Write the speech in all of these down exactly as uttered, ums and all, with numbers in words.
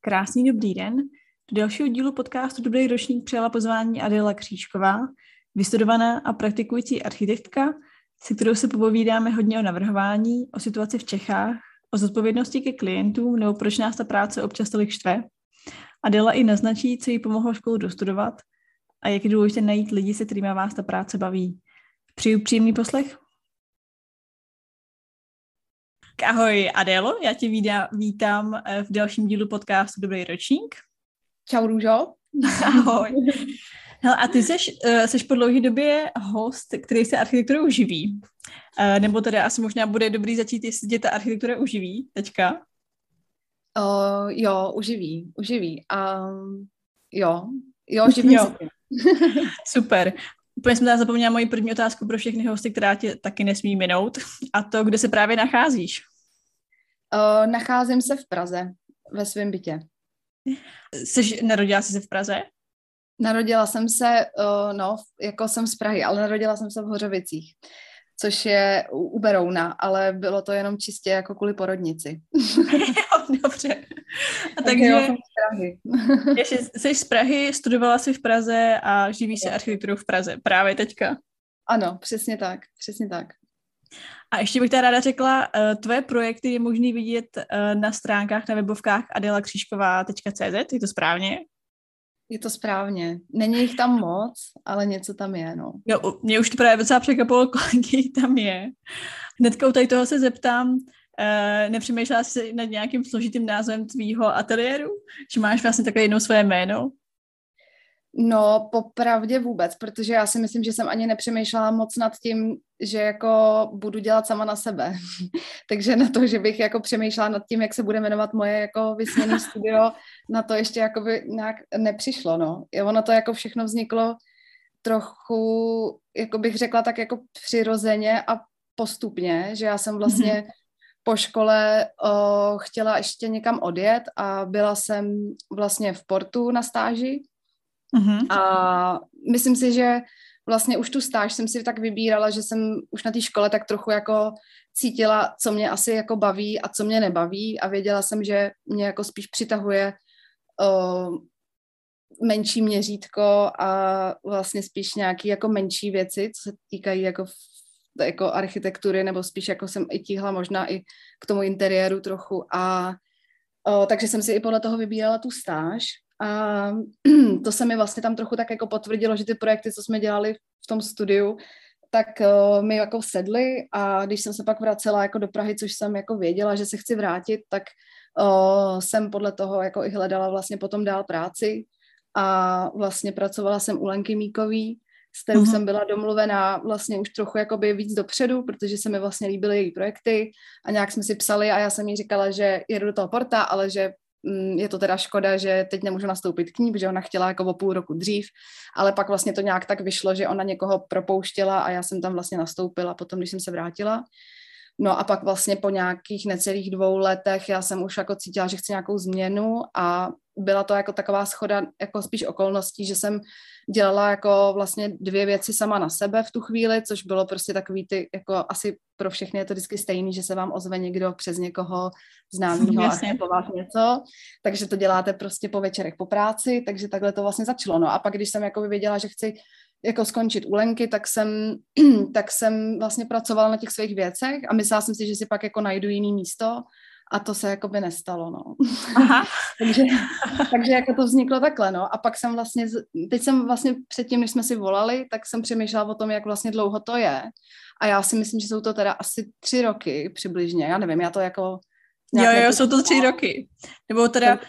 Krásný dobrý den. Do dalšího dílu podcastu Dobrý ročník přijala pozvání Adéla Křížková, vystudovaná a praktikující architektka, se kterou se popovídáme hodně o navrhování, o situaci v Čechách, o zodpovědnosti ke klientům nebo proč nás ta práce občas tolik štve. Adéla i naznačí, co jí pomohlo školu dostudovat a jak je důležité najít lidi, se kterými vás ta práce baví. Přeju příjemný poslech. Ahoj Adélo, já tě vídá, vítám v dalším dílu podcastu Dobrý ročník. Čau Růžo. Ahoj. Hele, a ty seš, seš po dlouhé době host, který se architekturou živí. Nebo teda asi možná bude dobrý začít, jestli tě ta architektura uživí teďka. Uh, jo, uživí, uživí. Uh, jo, jo, živím jo. Se. Super. Úplně jsem teda zapomněla moji první otázku pro všechny hosty, která tě taky nesmí minout. A to, kde se právě nacházíš? Uh, nacházím se v Praze, ve svém bytě. Jsi, narodila jsi se v Praze? Narodila jsem se, uh, no, jako jsem z Prahy, ale narodila jsem se v Hořovicích, což je u, u Berouna, ale bylo to jenom čistě jako kvůli porodnici. Dobře. A takže takže jsi, jsi z Prahy, studovala jsi v Praze a živíš se architekturou v Praze právě teďka. Ano, přesně tak, přesně tak. A ještě bych teda ráda řekla, tvoje projekty je možný vidět na stránkách, na webovkách adela křížková tečka cé zet, je to správně? Je to správně. Není jich tam moc, ale něco tam je, no. Jo, mě už to právě docela překvapilo, kolik jich tam je. Hnedka u tady toho se zeptám, Uh, nepřemýšlela jsi nad nějakým složitým názvem tvýho ateliéru? Že máš vlastně takové jednou svoje jméno? No, popravdě vůbec, protože já si myslím, že jsem ani nepřemýšlela moc nad tím, že jako budu dělat sama na sebe. Takže na to, že bych jako přemýšlela nad tím, jak se bude jmenovat moje jako vysněné studio, na to ještě jako by nějak nepřišlo, no. Ono to jako všechno vzniklo trochu, jako bych řekla, tak jako přirozeně a postupně, že já jsem vlastně mm-hmm. po škole o, chtěla ještě někam odjet a byla jsem vlastně v Portu na stáži mm-hmm. a myslím si, že vlastně už tu stáž jsem si tak vybírala, že jsem už na té škole tak trochu jako cítila, co mě asi jako baví a co mě nebaví a věděla jsem, že mě jako spíš přitahuje o, menší měřítko a vlastně spíš nějaký jako menší věci, co se týkají jako jako architektury, nebo spíš jako jsem i tíhla možná i k tomu interiéru trochu a o, takže jsem si i podle toho vybírala tu stáž a to se mi vlastně tam trochu tak jako potvrdilo, že ty projekty, co jsme dělali v tom studiu, tak o, mi jako sedly a když jsem se pak vracela jako do Prahy, což jsem jako věděla, že se chci vrátit, tak o, jsem podle toho jako i hledala vlastně potom dál práci a vlastně pracovala jsem u Lenky Míkový, s kterou jsem byla domluvená vlastně už trochu jakoby víc dopředu, protože se mi vlastně líbily její projekty a nějak jsme si psali a já jsem jí říkala, že jedu do toho Porta, ale že mm, je to teda škoda, že teď nemůžu nastoupit k ní, protože ona chtěla jako o půl roku dřív, ale pak vlastně to nějak tak vyšlo, že ona někoho propouštěla a já jsem tam vlastně nastoupila potom, když jsem se vrátila. No a pak vlastně po nějakých necelých dvou letech já jsem už jako cítila, že chci nějakou změnu a byla to jako taková schoda jako spíš okolností, že jsem dělala jako vlastně dvě věci sama na sebe v tu chvíli, což bylo prostě takový ty, jako asi pro všechny je to vždycky stejný, že se vám ozve někdo přes někoho známýho a chce po vás něco, takže to děláte prostě po večerech po práci, takže takhle to vlastně začalo. No a pak, když jsem jako věděla, že chci jako skončit u Lenky, tak jsem, tak jsem vlastně pracovala na těch svých věcech a myslela jsem si, že si pak jako najdu jiný místo a to se jako by nestalo, no. Aha. takže, takže jako to vzniklo takhle, no. A pak jsem vlastně, teď jsem vlastně předtím, než jsme si volali, tak jsem přemýšlela o tom, jak vlastně dlouho to je a já si myslím, že jsou to teda asi tři roky přibližně, já nevím, já to jako... Jo, jo, jsou to tři roky, nebo teda... To...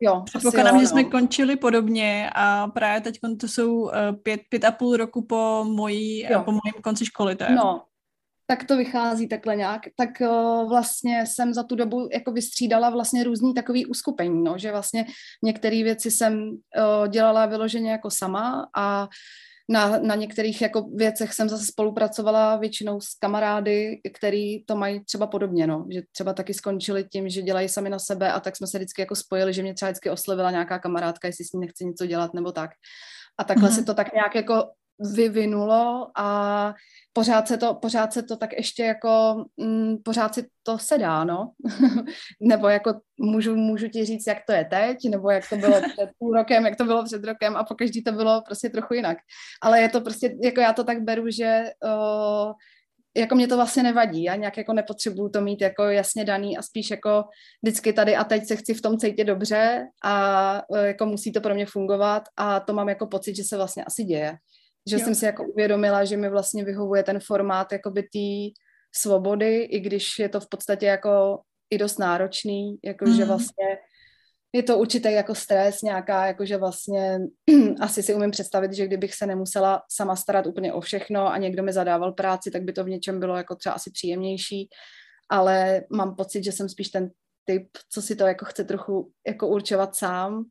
Jo, předpokládám, jo, že jsme no. končili podobně a právě teď to jsou pět, pět a půl roku po mojí, po mojím konci školy. To no, tak to vychází takhle nějak. Tak uh, vlastně jsem za tu dobu jako vystřídala vlastně různý takový uskupení, no, že vlastně některé věci jsem uh, dělala vyloženě jako sama a na, na některých jako věcech jsem zase spolupracovala většinou s kamarády, který to mají třeba podobně, no. Že třeba taky skončili tím, že dělají sami na sebe a tak jsme se vždycky jako spojili, že mě třeba vždycky oslovila nějaká kamarádka, jestli s ní nechci něco dělat nebo tak. A takhle mm-hmm. se to tak nějak jako vyvinulo a pořád se to, pořád se to tak ještě jako, mm, pořád si to sedá, no. Nebo jako můžu, můžu ti říct, jak to je teď, nebo jak to bylo před půl rokem, jak to bylo před rokem a pokaždý to bylo prostě trochu jinak. Ale je to prostě, jako já to tak beru, že uh, jako mě to vlastně nevadí, já nějak jako nepotřebuju to mít jako jasně daný a spíš jako vždycky tady a teď se chci v tom cítit dobře a uh, jako musí to pro mě fungovat a to mám jako pocit, že se vlastně asi děje. Že jo. Jsem si jako uvědomila, že mi vlastně vyhovuje ten formát jakoby té svobody, i když je to v podstatě jako i dost náročný, jako mm. že vlastně je to určitý jako stres nějaká, jako že vlastně asi si umím představit, že kdybych se nemusela sama starat úplně o všechno a někdo mi zadával práci, tak by to v něčem bylo jako třeba asi příjemnější, ale mám pocit, že jsem spíš ten typ, co si to jako chce trochu jako určovat sám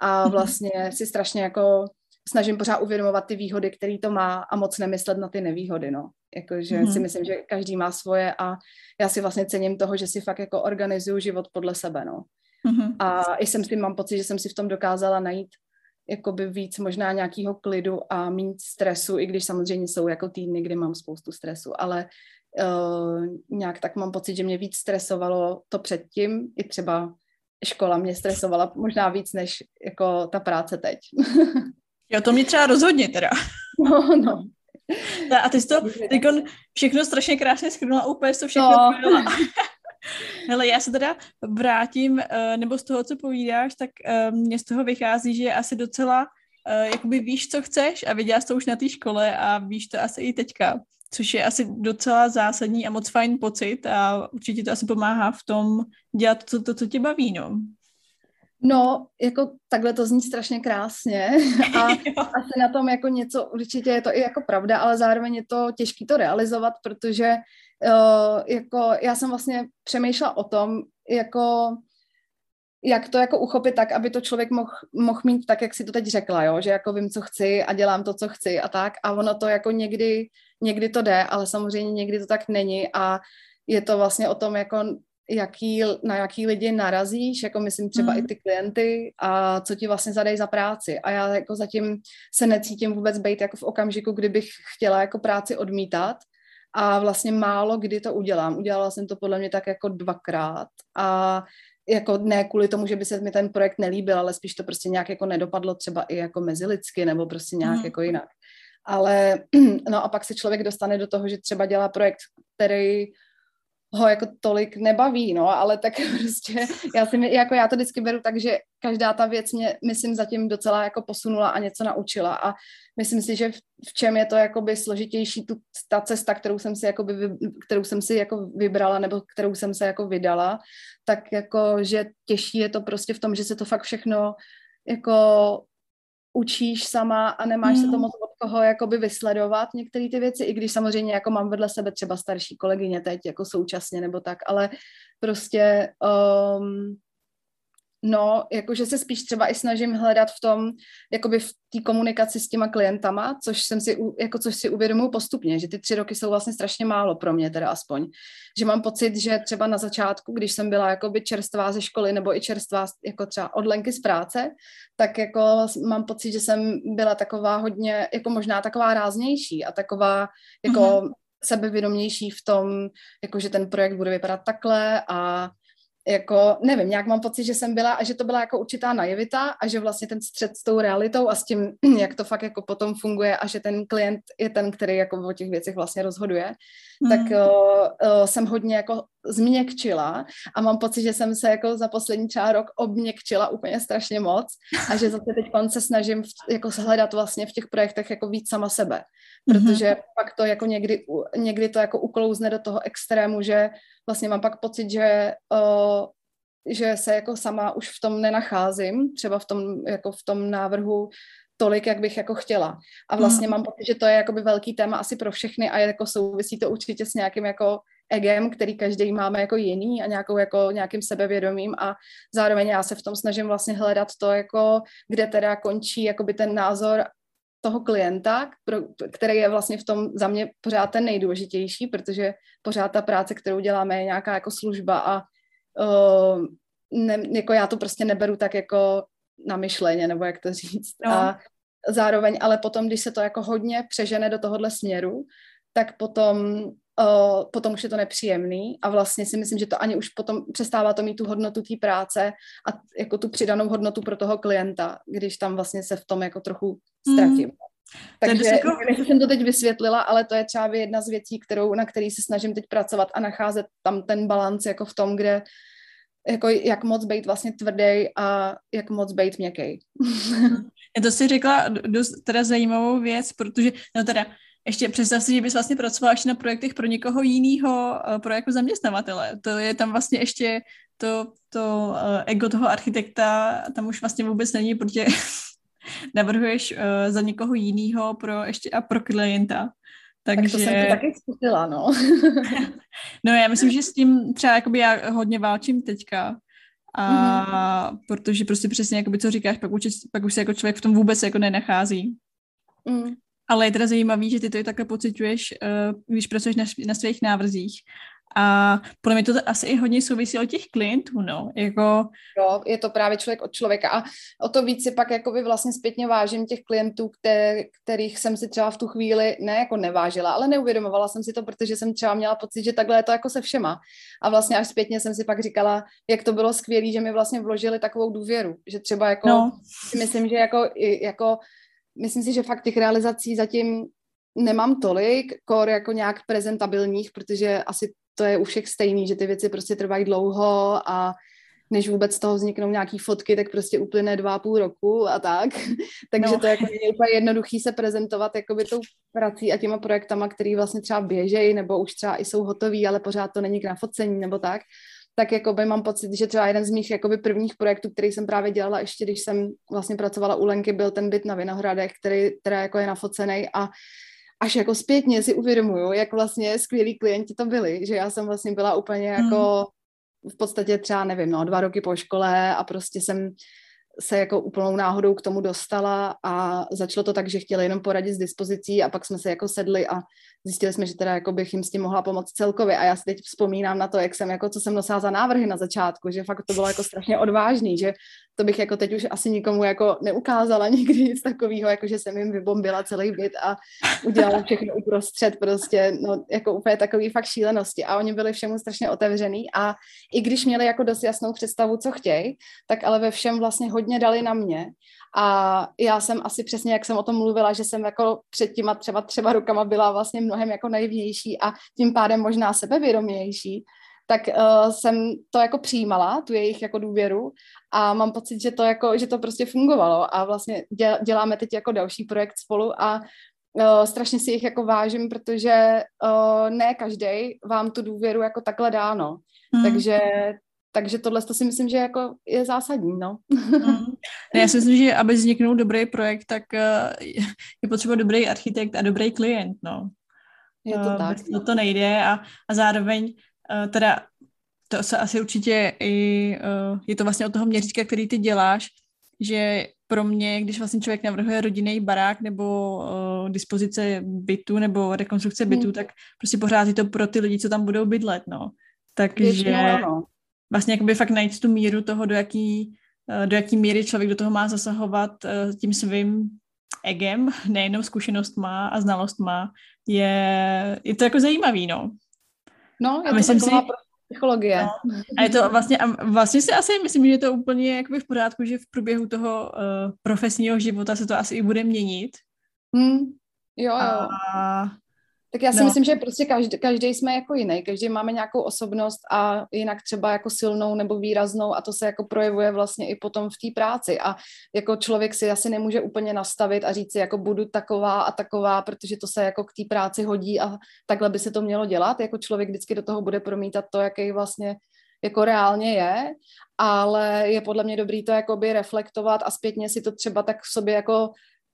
a vlastně mm. si strašně jako snažím pořád uvědomovat ty výhody, který to má a moc nemyslet na ty nevýhody, no. Jakože mm. si myslím, že každý má svoje a já si vlastně cením toho, že si fakt jako organizuju život podle sebe, no. Mm. A i jsem si, mám pocit, že jsem si v tom dokázala najít jakoby víc možná nějakého klidu a mít stresu, i když samozřejmě jsou jako týdny, kdy mám spoustu stresu, ale uh, nějak tak mám pocit, že mě víc stresovalo to předtím, i třeba škola mě stresovala možná víc, než jako ta práce teď. Jo, to mě třeba rozhodně teda. No, no. A ty jsi to teďkon všechno strašně krásně shrnula, úplně jsi to všechno no. shrnula. Hele, já se teda vrátím, nebo z toho, co povídáš, tak mě z toho vychází, že asi docela jakoby víš, co chceš a viděla jsi to už na té škole a víš to asi i teďka, což je asi docela zásadní a moc fajn pocit a určitě to asi pomáhá v tom dělat to, to co tě baví, no. No, jako takhle to zní strašně krásně a asi na tom jako něco, určitě je to i jako pravda, ale zároveň je to těžký to realizovat, protože uh, jako já jsem vlastně přemýšlela o tom, jako jak to jako uchopit tak, aby to člověk mohl mohl mít tak, jak si to teď řekla, jo? Že jako vím, co chci a dělám to, co chci a tak a ono to jako někdy, někdy to jde, ale samozřejmě někdy to tak není a je to vlastně o tom jako jaký, na jaký lidi narazíš, jako myslím třeba mm. i ty klienty a co ti vlastně zadají za práci. A já jako zatím se necítím vůbec být jako v okamžiku, kdybych chtěla jako práci odmítat a vlastně málo kdy to udělám. Udělala jsem to podle mě tak jako dvakrát a jako ne kvůli tomu, že by se mi ten projekt nelíbil, ale spíš to prostě nějak jako nedopadlo třeba i jako mezilidsky nebo prostě nějak mm. jako jinak. Ale no a pak se člověk dostane do toho, že třeba dělá projekt, který ho jako tolik nebaví, no, ale tak prostě, já, si, jako já to vždycky beru tak, že každá ta věc mě, myslím, zatím docela jako posunula a něco naučila a myslím si, že v, v čem je to jakoby složitější tu, ta cesta, kterou jsem si, jakoby, kterou jsem si jako vybrala nebo kterou jsem se jako vydala, tak jako, že těžší je to prostě v tom, že se to fakt všechno jako učíš sama a nemáš mm. se to moc od koho jakoby vysledovat některé ty věci, i když samozřejmě jako mám vedle sebe třeba starší kolegyně teď jako současně nebo tak, ale prostě um, no, jakože se spíš třeba i snažím hledat v tom, jakoby v té komunikaci s těma klientama, což jsem si, jako což si uvědomuji postupně, že ty tři roky jsou vlastně strašně málo pro mě teda aspoň, že mám pocit, že třeba na začátku, když jsem byla jakoby čerstvá ze školy nebo i čerstvá jako třeba od Lenky z práce, tak jako mám pocit, že jsem byla taková hodně, jako možná taková ráznější a taková jako mm-hmm. sebevědomější v tom, jako že ten projekt bude vypadat takhle a jako, nevím, nějak mám pocit, že jsem byla a že to byla jako určitá naivita a že vlastně ten střet s tou realitou a s tím, jak to fakt jako potom funguje a že ten klient je ten, který jako o těch věcech vlastně rozhoduje, mm. tak uh, uh, jsem hodně jako změkčila a mám pocit, že jsem se jako za poslední třeba rok obměkčila úplně strašně moc a že zase teď se snažím v, jako hledat vlastně v těch projektech jako víc sama sebe, protože mm-hmm. pak to jako někdy, někdy to jako uklouzne do toho extrému, že vlastně mám pak pocit, že, uh, že se jako sama už v tom nenacházím, třeba v tom, jako v tom návrhu tolik, jak bych jako chtěla. A vlastně mm. mám pocit, že to je jakoby velký téma asi pro všechny a je jako souvisí to určitě s nějakým jako egem, který každý máme jako jiný a nějakou jako nějakým sebevědomím a zároveň já se v tom snažím vlastně hledat to, jako, kde teda končí jakoby ten názor toho klienta, který je vlastně v tom za mě pořád ten nejdůležitější, protože pořád ta práce, kterou děláme, je nějaká jako služba a uh, ne, jako já to prostě neberu tak jako namyšleně, nebo jak to říct. No. A zároveň, ale potom, když se to jako hodně přežene do tohohle směru, tak potom, uh, potom už je to nepříjemný a vlastně si myslím, že to ani už potom přestává to mít tu hodnotu té práce a jako tu přidanou hodnotu pro toho klienta, když tam vlastně se v tom jako trochu ztratím. Mm. Takže jako... nevím, jsem to teď vysvětlila, ale to je třeba jedna z věcí, kterou, na který se snažím teď pracovat a nacházet tam ten balanc jako v tom, kde jako jak moc být vlastně tvrdý a jak moc být měkký. Já to si řekla dost teda zajímavou věc, protože no teda ještě představ si, že bys vlastně pracovala ještě na projektech pro někoho jiného, pro jako zaměstnavatele. To je tam vlastně ještě to, to ego toho architekta, tam už vlastně vůbec není, protože navrhuješ uh, za někoho jinýho pro ještě a pro klienta. Takže... Tak to jsem to taky zkusila, no. No já myslím, že s tím třeba jakoby já hodně válčím teďka, a mm. protože prostě přesně jakoby co říkáš, pak už, pak už se jako člověk v tom vůbec jako nenachází. Mm. Ale je teda zajímavý, že ty to i takhle pociťuješ, uh, když pracuješ na, na svých návrzích. A podle mě to asi i hodně souvisí od těch klientů, no, jako... Jo, je to právě člověk od člověka a o to víc si pak jakoby vlastně zpětně vážím těch klientů, kter- kterých jsem si třeba v tu chvíli ne jako nevážila, ale neuvědomovala jsem si to, protože jsem třeba měla pocit, že takhle je to jako se všema. A vlastně až zpětně jsem si pak říkala, jak to bylo skvělý, že mi vlastně vložili takovou důvěru, že třeba jako... No. Myslím, že jako, jako... Myslím si, že fakt těch realizací zatím nemám tolik, kor jako nějak prezentabilních, protože asi to je u všech stejný, že ty věci prostě trvají dlouho a než vůbec z toho vzniknou nějaký fotky, tak prostě uplyne dva a půl roku a tak. Takže no. To jako je úplně jednoduchý se prezentovat jakoby tou prací a těma projektama, který vlastně třeba běžejí nebo už třeba i jsou hotový, ale pořád to není k nafocení nebo tak. Tak jakoby mám pocit, že třeba jeden z mých jakoby prvních projektů, který jsem právě dělala ještě, když jsem vlastně pracovala u Lenky, byl ten byt na Vinohradech, který teda jako je nafocenej a až jako zpětně si uvědomuju, jak vlastně skvělí klienti to byli, že já jsem vlastně byla úplně jako v podstatě třeba, nevím, no, dva roky po škole a prostě jsem se jako úplnou náhodou k tomu dostala a začalo to tak, že chtěli jenom poradit s dispozicí a pak jsme se jako sedli a zjistili jsme, že teda jako bych jim s tím mohla pomoct celkově a já si teď vzpomínám na to, jak jsem jako, co jsem nosila za návrhy na začátku, že fakt to bylo jako strašně odvážný, že to bych jako teď už asi nikomu jako neukázala nikdy nic takového, jako že jsem jim vybombila celý byt a udělala všechno uprostřed prostě, no jako úplně takový fakt šílenosti a oni byli všemu strašně otevřený a i když měli jako dost jasnou představu, co chtějí, tak ale ve všem vlastně hodně dali na mě a já jsem asi přesně, jak jsem o tom mluvila, že jsem jako před těma třeba, třeba rukama byla vlastně mnohem jako naivnější a tím pádem možná sebevědomější, tak uh, jsem to jako přijímala, tu jejich jako důvěru a mám pocit, že to jako, že to prostě fungovalo a vlastně děláme teď jako další projekt spolu a uh, strašně si jich jako vážím, protože uh, ne každej vám tu důvěru jako takhle dá, no. Mm. Takže Takže tohle to si myslím, že jako je zásadní, no. Mm. Já si myslím, že aby vzniknul dobrý projekt, tak je potřeba dobrý architekt a dobrý klient, no. Je to tak. No, to nejde a, a zároveň teda to se asi určitě i, je to vlastně od toho měřítka, který ty děláš, že pro mě, když vlastně člověk navrhuje rodinný barák nebo uh, dispozice bytu nebo rekonstrukce bytu, mm. tak prostě pořád je to pro ty lidi, co tam budou bydlet, no. Takže... Vlastně jakoby fakt najít tu míru toho, do jaký, do jaký míry člověk do toho má zasahovat tím svým egem, nejenom zkušenost má a znalost má, je, je to jako zajímavý, no. No, je to taková si, psychologie. No, a je to vlastně, a vlastně si asi myslím, že je to úplně jakoby v pořádku, že v průběhu toho uh, profesního života se to asi i bude měnit. Hmm, jo, jo. A... Tak já si no. myslím, že prostě každý, každý jsme jako jiný, každý máme nějakou osobnost a jinak třeba jako silnou nebo výraznou a to se jako projevuje vlastně i potom v té práci a jako člověk si asi nemůže úplně nastavit a říct si jako budu taková a taková, protože to se jako k té práci hodí a takhle by se to mělo dělat, jako člověk vždycky do toho bude promítat to, jaký vlastně jako reálně je, ale je podle mě dobrý to jakoby reflektovat a zpětně si to třeba tak v sobě jako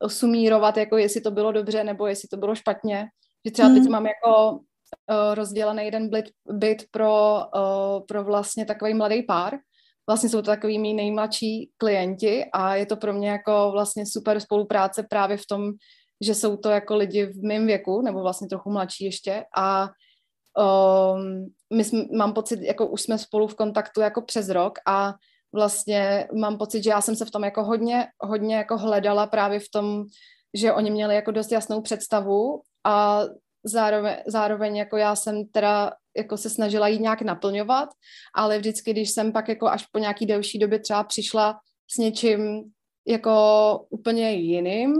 sumírovat, jako jestli to bylo dobře nebo jestli to bylo špatně. Že třeba teď mám jako uh, rozdělený jeden byt, byt pro, uh, pro vlastně takový mladý pár. Vlastně jsou to takový mý nejmladší klienti a je to pro mě jako vlastně super spolupráce právě v tom, že jsou to jako lidi v mém věku, nebo vlastně trochu mladší ještě a um, my jsme, mám pocit, jako už jsme spolu v kontaktu jako přes rok a vlastně mám pocit, že já jsem se v tom jako hodně, hodně jako hledala právě v tom, že oni měli jako dost jasnou představu a zároveň, zároveň jako já jsem teda jako se snažila ji nějak naplňovat, ale vždycky, když jsem pak jako až po nějaký delší době třeba přišla s něčím jako úplně jiným,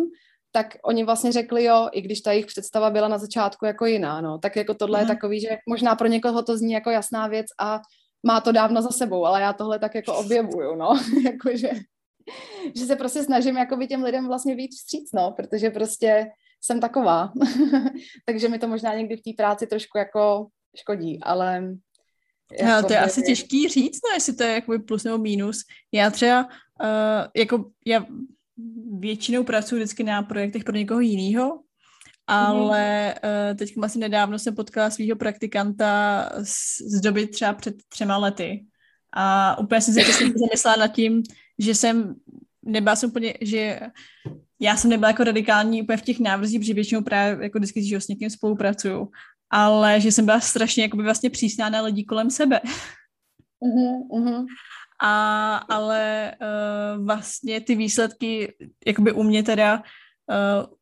tak oni vlastně řekli jo, i když ta jejich představa byla na začátku jako jiná, no, tak jako tohle mm. je takový, že možná pro někoho to zní jako jasná věc a má to dávno za sebou, ale já tohle tak jako objevuju, no, jakože že se prostě snažím jakoby těm lidem vlastně víc vstříc, no, protože prostě jsem taková, takže mi to možná někdy v té práci trošku jako škodí, ale... Jako no, to je by... asi těžký říct, no, jestli to je jakoby plus nebo mínus. Já třeba, uh, jako, já většinou pracuji vždycky na projektech pro někoho jinýho, ale mm. uh, teď asi nedávno jsem potkala svýho praktikanta z, z doby třeba před třema lety a úplně jsem se zamyslela nad tím, že jsem nebyla jsem úplně, že já jsem nebyla jako radikální úplně v těch návrzích, protože většinou právě jako vždycky, že s někým spolupracuju, ale že jsem byla strašně jakoby vlastně přísná na lidi kolem sebe. Uhum, uhum. A, ale uh, vlastně ty výsledky jakoby u mě teda uh,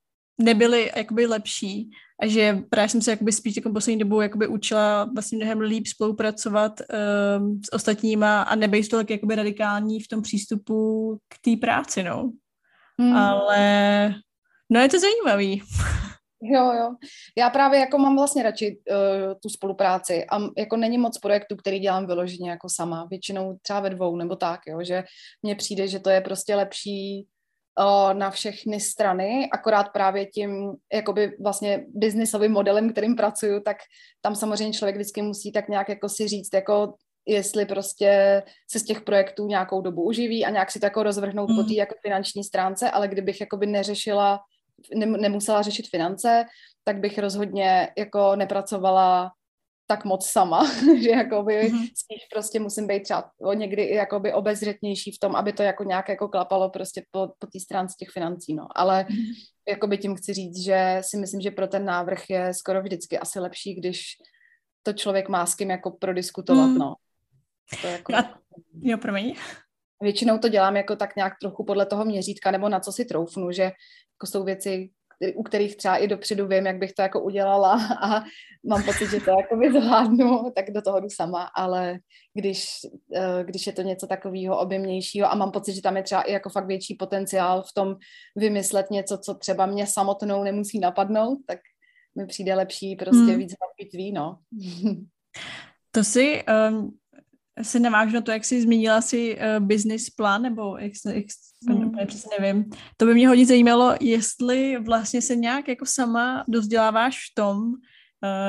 nebyly jakoby lepší a že právě jsem se jakoby spíš takovou poslední dobou jakoby učila vlastně mnohem líp spolupracovat um, s ostatníma a nebejt to tak jakoby radikální v tom přístupu k té práci, no. Mm. Ale no je to zajímavý. Jo, jo. Já právě jako mám vlastně radši uh, tu spolupráci a jako není moc projektů, který dělám vyloženě jako sama. Většinou třeba ve dvou nebo tak, jo, že mně přijde, že to je prostě lepší na všechny strany, akorát právě tím jakoby vlastně biznisovým modelem, kterým pracuju, tak tam samozřejmě člověk vždycky musí tak nějak jako si říct, jako jestli prostě se z těch projektů nějakou dobu uživí a nějak si to jako rozvrhnout mm. po té jako finanční stránce, ale kdybych jakoby neřešila, nemusela řešit finance, tak bych rozhodně jako nepracovala tak moc sama, že jakoby mm-hmm. spíš prostě musím být třeba někdy jakoby obezřetnější v tom, aby to jako nějak jako klapalo prostě po, po té stránce těch financí, no. Ale mm-hmm. jakoby tím chci říct, že si myslím, že pro ten návrh je skoro vždycky asi lepší, když to člověk má s kým jako prodiskutovat, mm. no. To jako... A, jo, promiň. Většinou to dělám jako tak nějak trochu podle toho měřítka, nebo na co si troufnu, že jako jsou věci, u kterých třeba i dopředu vím, jak bych to jako udělala a mám pocit, že to jako zvládnu, tak do toho jdu sama, ale když, když je to něco takového objemnějšího a mám pocit, že tam je třeba i jako fakt větší potenciál v tom vymyslet něco, co třeba mě samotnou nemusí napadnout, tak mi přijde lepší prostě hmm. víc hlavitví, no. To si um, se navážu na to, jak jsi zmínila si uh, business plán, nebo jak, jak Hmm. nevím. To by mě hodně zajímalo, jestli vlastně se nějak jako sama dozděláváš v tom,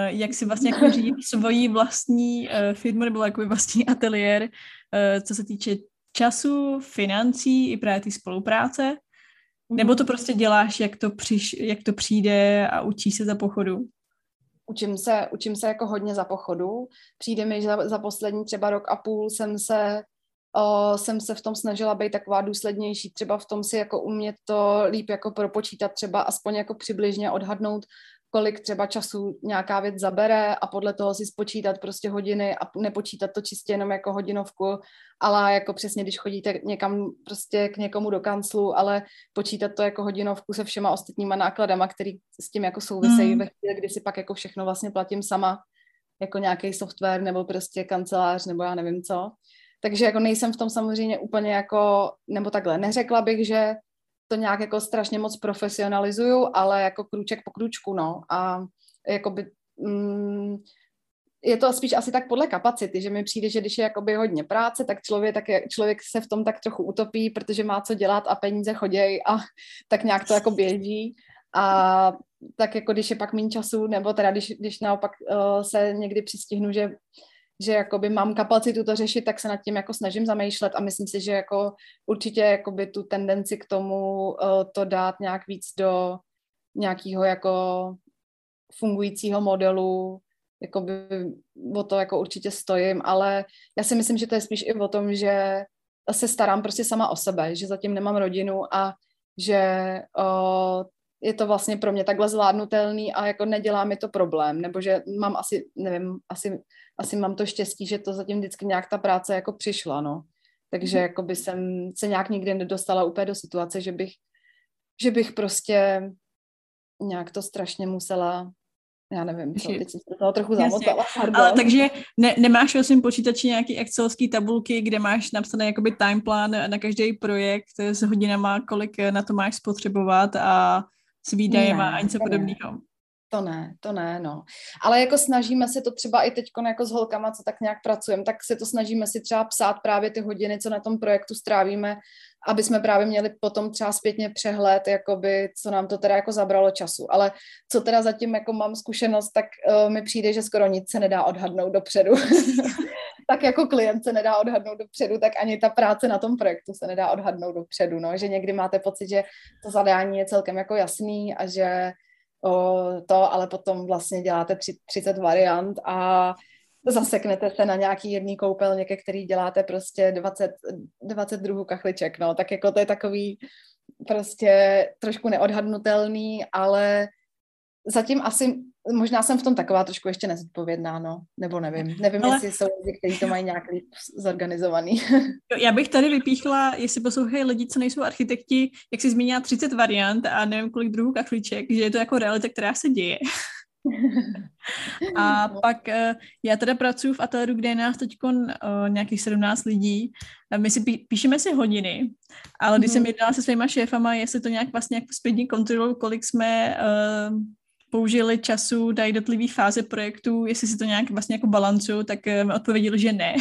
jak si vlastně jako řídit svoji vlastní firmu nebo jako vlastní ateliér, co se týče času, financí i právě té spolupráce, nebo to prostě děláš, jak to, přiš, jak to přijde a učíš se za pochodu? Učím se, učím se jako hodně za pochodu. Přijde mi, že za, za poslední třeba rok a půl jsem se O, jsem se v tom snažila být taková důslednější, třeba v tom si jako umět to líp jako propočítat, třeba aspoň jako přibližně odhadnout, kolik třeba času nějaká věc zabere a podle toho si spočítat prostě hodiny a nepočítat to čistě jenom jako hodinovku, ale jako přesně, když chodíte někam prostě k někomu do kanclu, ale počítat to jako hodinovku se všema ostatníma nákladama, který s tím jako souvisejí mm. ve chvíli, kdy si pak jako všechno vlastně platím sama, jako nějaký software nebo prostě kancelář nebo já nevím co. Takže jako nejsem v tom samozřejmě úplně jako, nebo takhle, neřekla bych, že to nějak jako strašně moc profesionalizuju, ale jako krůček po krůčku, no. A jakoby, mm, je to spíš asi tak podle kapacity, že mi přijde, že když je jakoby hodně práce, tak člověk, tak je, člověk se v tom tak trochu utopí, protože má co dělat a peníze choděj a tak nějak to jako běží. A tak jako když je pak méně času, nebo teda když, když naopak uh, se někdy přistihnu, že že jakoby mám kapacitu to řešit, tak se nad tím jako snažím zamýšlet a myslím si, že jako určitě jakoby tu tendenci k tomu uh, to dát nějak víc do nějakého jako fungujícího modelu, jakoby o to jako určitě stojím, ale já si myslím, že to je spíš i o tom, že se starám prostě sama o sebe, že zatím nemám rodinu a že uh, je to vlastně pro mě takhle zvládnutelný a jako nedělá mi to problém, nebo že mám asi, nevím, asi, asi mám to štěstí, že to zatím vždycky nějak ta práce jako přišla, no. Takže jakoby jsem se nějak nikdy nedostala úplně do situace, že bych, že bych prostě nějak to strašně musela, já nevím, co, teď jsem se toho trochu zamotala. Ale takže ne, nemáš ve svým počítači nějaký excelovský tabulky, kde máš napsaný jakoby time plan na každý projekt s hodinama, kolik na to máš spotřebovat a s výdajema a něco podobného? To ne, to ne, no. Ale jako snažíme se to třeba i teďko jako s holkama, co tak nějak pracujeme, tak se to snažíme si třeba psát právě ty hodiny, co na tom projektu strávíme, aby jsme právě měli potom třeba zpětně přehled, jakoby, co nám to teda jako zabralo času. Ale co teda zatím jako mám zkušenost, tak uh, mi přijde, že skoro nic se nedá odhadnout dopředu. Tak jako klient se nedá odhadnout dopředu, tak ani ta práce na tom projektu se nedá odhadnout dopředu, no. Že někdy máte pocit, že to zadání je celkem jako jasný a že O to, ale potom vlastně děláte třicet variant a zaseknete se na nějaký jedný koupelně, ke který děláte prostě dvacet, dvacet druhů kachliček, no, tak jako to je takový prostě trošku neodhadnutelný, ale zatím asi, možná jsem v tom taková trošku ještě nezodpovědná, no, nebo nevím, nevím, ale... jestli jsou lidi, kteří to mají nějak líp zorganizovaný. Já bych tady vypíchla, jestli poslouchají lidi, co nejsou architekti, jak jsi zmínila třicet variant a nevím kolik druhů kachlíček, že je to jako realita, která se děje. A pak já teda pracuji v ateliéru, kde je nás teď nějakých sedmnáct lidí. My si pí- píšeme si hodiny, ale když mm. jsem jednala se svýma šéfama, jestli to nějak vlastně nějak zpětně kontrolují, kolik jsme uh, použili času na jednotlivé fáze projektu, jestli si to nějak vlastně jako balancuju, tak mi uh, odpověděli, že ne.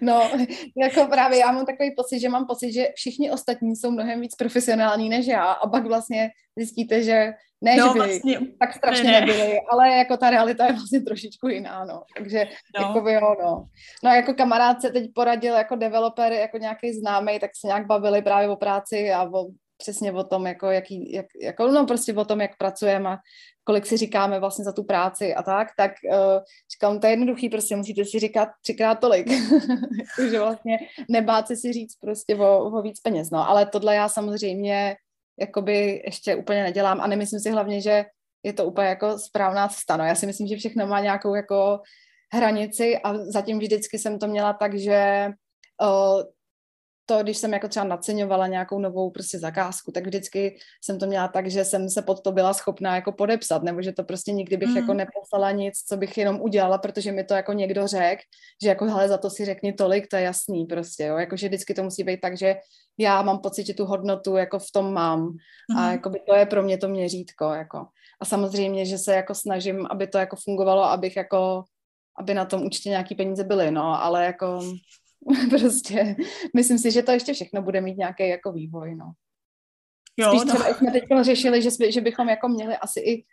No, jako právě já mám takový pocit, že mám pocit, že všichni ostatní jsou mnohem víc profesionální než já a pak vlastně zjistíte, že ne, no, že byli, vlastně, tak strašně ne, ne. nebyli, ale jako ta realita je vlastně trošičku jiná, no, takže no. jako by jo, no. No jako kamarád se teď poradil jako developer, jako nějaký známý, tak se nějak bavili právě o práci a o, přesně o tom, jako jaký, jak, jako no prostě o tom, jak pracujeme a kolik si říkáme vlastně za tu práci a tak, tak uh, říkám, to je jednoduchý, prostě musíte si říkat třikrát tolik, takže vlastně nebát se si říct prostě o, o víc peněz, no, ale tohle já samozřejmě jakoby ještě úplně nedělám a nemyslím si hlavně, že je to úplně jako správná cesta, no, já si myslím, že všechno má nějakou jako hranici a zatím vždycky jsem to měla tak, že uh, to, když jsem jako třeba naceňovala nějakou novou prostě zakázku, tak vždycky jsem to měla tak, že jsem se pod to byla schopná jako podepsat, nebo že to prostě nikdy bych mm. jako neposlala nic, co bych jenom udělala, protože mi to jako někdo řekl, že jako hele, za to si řekni tolik, to je jasný prostě, jo, jakože vždycky to musí být tak, že já mám pocit, že tu hodnotu jako v tom mám mm. a jako by to je pro mě to měřítko, jako. A samozřejmě, že se jako snažím, aby to jako fungovalo, abych jako, aby na tom určitě nějaký peníze byly, no, ale jako... Prostě, myslím si, že to ještě všechno bude mít nějaký jako vývoj, no. Jo, spíš třeba no. jsme teď řešili, že, že bychom jako měli asi i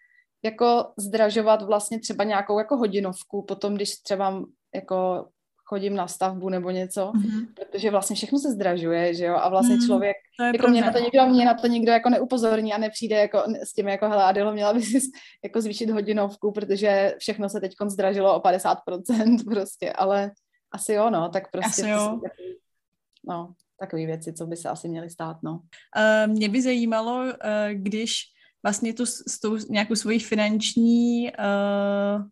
jako zdražovat vlastně třeba nějakou jako hodinovku, potom když třeba jako chodím na stavbu nebo něco, mm-hmm. protože vlastně všechno se zdražuje, že jo, a vlastně mm-hmm. člověk, jako mě na to nikdo, mě na to nikdo jako neupozorní a nepřijde jako s tím jako, hele Adelo, měla by si jako zvýšit hodinovku, protože všechno se teď zdražilo o padesát procent prostě, ale asi jo, no, tak prostě jo. Takový, no, takové věci, co by se asi měly stát, no. Uh, mě by zajímalo, uh, když vlastně tu s, s tou nějakou svojí finanční, uh,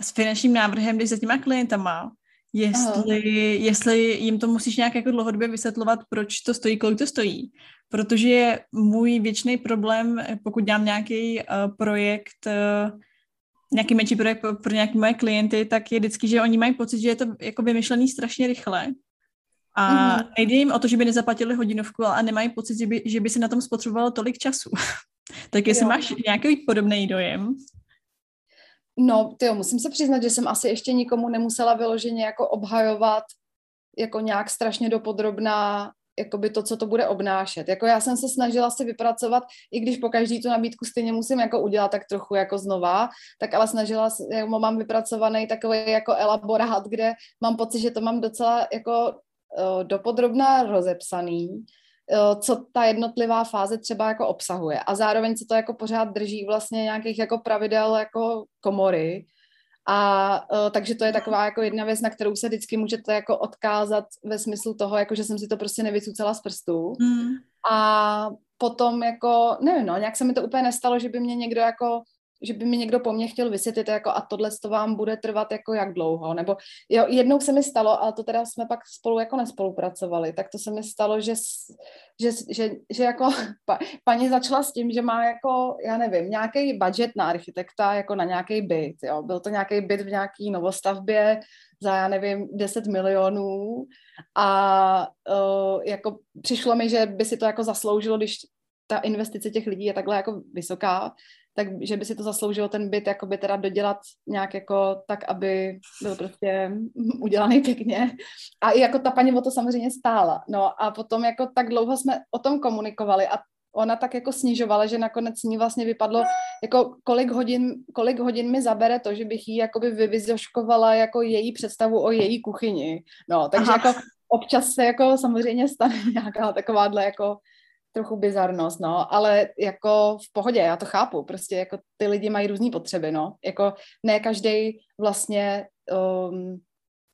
s finančním návrhem, když za těma klientama, jestli, uh. jestli jim to musíš nějak jako dlouhodobě vysvětlovat, proč to stojí, kolik to stojí. Protože můj věčný problém, pokud dělám nějaký uh, projekt, uh, nějaký menší projekt pro, pro nějaké moje klienty, tak je vždycky, že oni mají pocit, že je to jako vymyšlený strašně rychle. A mm-hmm. nejde jim o to, že by nezaplatili hodinovku, ale nemají pocit, že by, že by se na tom spotřebovalo tolik času. Tak jestli jo. máš nějaký podobný dojem? No, tyjo, musím se přiznat, že jsem asi ještě nikomu nemusela vyloženě jako obhajovat jako nějak strašně dopodrobná jakoby to, co to bude obnášet. Jako já jsem se snažila si vypracovat, i když po každý tu nabídku stejně musím jako udělat tak trochu jako znova, tak ale snažila, jako mám vypracovaný takový jako elaborát, kde mám pocit, že to mám docela jako uh, dopodrobná rozepsaný, uh, co ta jednotlivá fáze třeba jako obsahuje. A zároveň se to jako pořád drží vlastně nějakých jako pravidel jako komory. A uh, takže to je taková jako jedna věc, na kterou se vždycky můžete jako odkázat ve smyslu toho, jako že jsem si to prostě nevycucala z prstů. Mm. A potom jako, nevím, no, nějak se mi to úplně nestalo, že by mě někdo jako že by mi někdo po mně chtěl vysvětlit, jako a tohle to vám bude trvat jako jak dlouho, nebo jo, jednou se mi stalo, ale to teda jsme pak spolu jako nespolupracovali, tak to se mi stalo, že, že, že, že jako pa, paní začala s tím, že má jako, já nevím, nějaký budget na architekta, jako na nějaký byt, jo, byl to nějaký byt v nějaký novostavbě za, já nevím, deset milionů a uh, jako přišlo mi, že by si to jako zasloužilo, když ta investice těch lidí je takhle jako vysoká, takže by si to zasloužilo ten byt jakoby teda dodělat nějak jako tak, aby byl prostě udělaný pěkně. A i jako ta paní o to samozřejmě stála. No a potom jako tak dlouho jsme o tom komunikovali a ona tak jako snižovala, že nakonec ní vlastně vypadlo, jako kolik hodin, kolik hodin mi zabere to, že bych jí jakoby vyvyzoškovala jako její představu o její kuchyni. No, takže Aha. jako občas se jako samozřejmě stane nějaká takováhle jako trochu bizarnost, no, ale jako v pohodě, já to chápu, prostě jako ty lidi mají různý potřeby, no, jako ne každý vlastně um,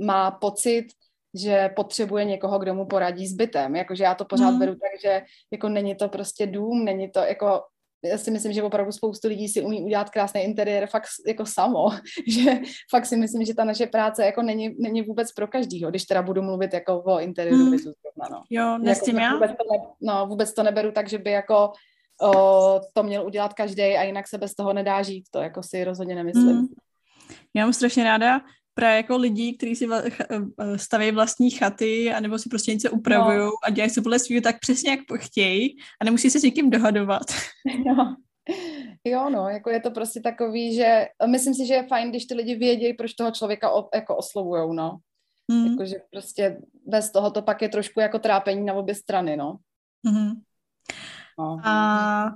má pocit, že potřebuje někoho, kdo mu poradí s bytem, jakože já to pořád mm. beru tak, že jako není to prostě dům, není to jako, já si myslím, že opravdu spoustu lidí si umí udělat krásný interiér fakt jako samo, že fakt si myslím, že ta naše práce jako není, není vůbec pro každýho, když teda budu mluvit jako o interiéru. Hmm. No. Jo, jako vůbec, to ne, no, vůbec to neberu tak, že by jako o, to měl udělat každý a jinak se bez toho nedá žít, to jako si rozhodně nemyslím. Hmm. Já mám strašně ráda právě jako lidí, kteří si staví vlastní chaty anebo si prostě něco upravují no. a dělají se podle svého tak přesně, jak chtějí a nemusí se s někým dohadovat. No. Jo, no, jako je to prostě takový, že myslím si, že je fajn, když ty lidi vědějí, proč toho člověka o, jako oslovujou, no. Mm. Jakože prostě bez toho to pak je trošku jako trápení na obě strany, no. Mm. no. A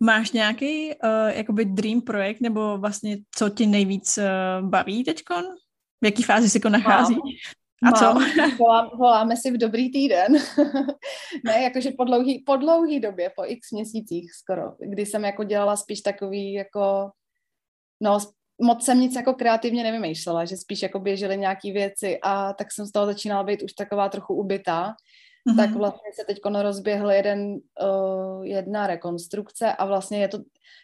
máš nějaký uh, jakoby dream projekt, nebo vlastně co ti nejvíc uh, baví teďkon? V jaký fázi se jako nachází? Mám. A co? Volá, voláme si v dobrý týden. Ne, jakože po dlouhý, po dlouhý době, po x měsících skoro, kdy jsem jako dělala spíš takový jako, no moc jsem nic jako kreativně nevymýšlela, že spíš jako běžely nějaký věci a tak jsem z toho začínala být už taková trochu ubitá. Mm-hmm. Tak vlastně se teď rozběhl jeden, uh, jedna rekonstrukce a vlastně je to,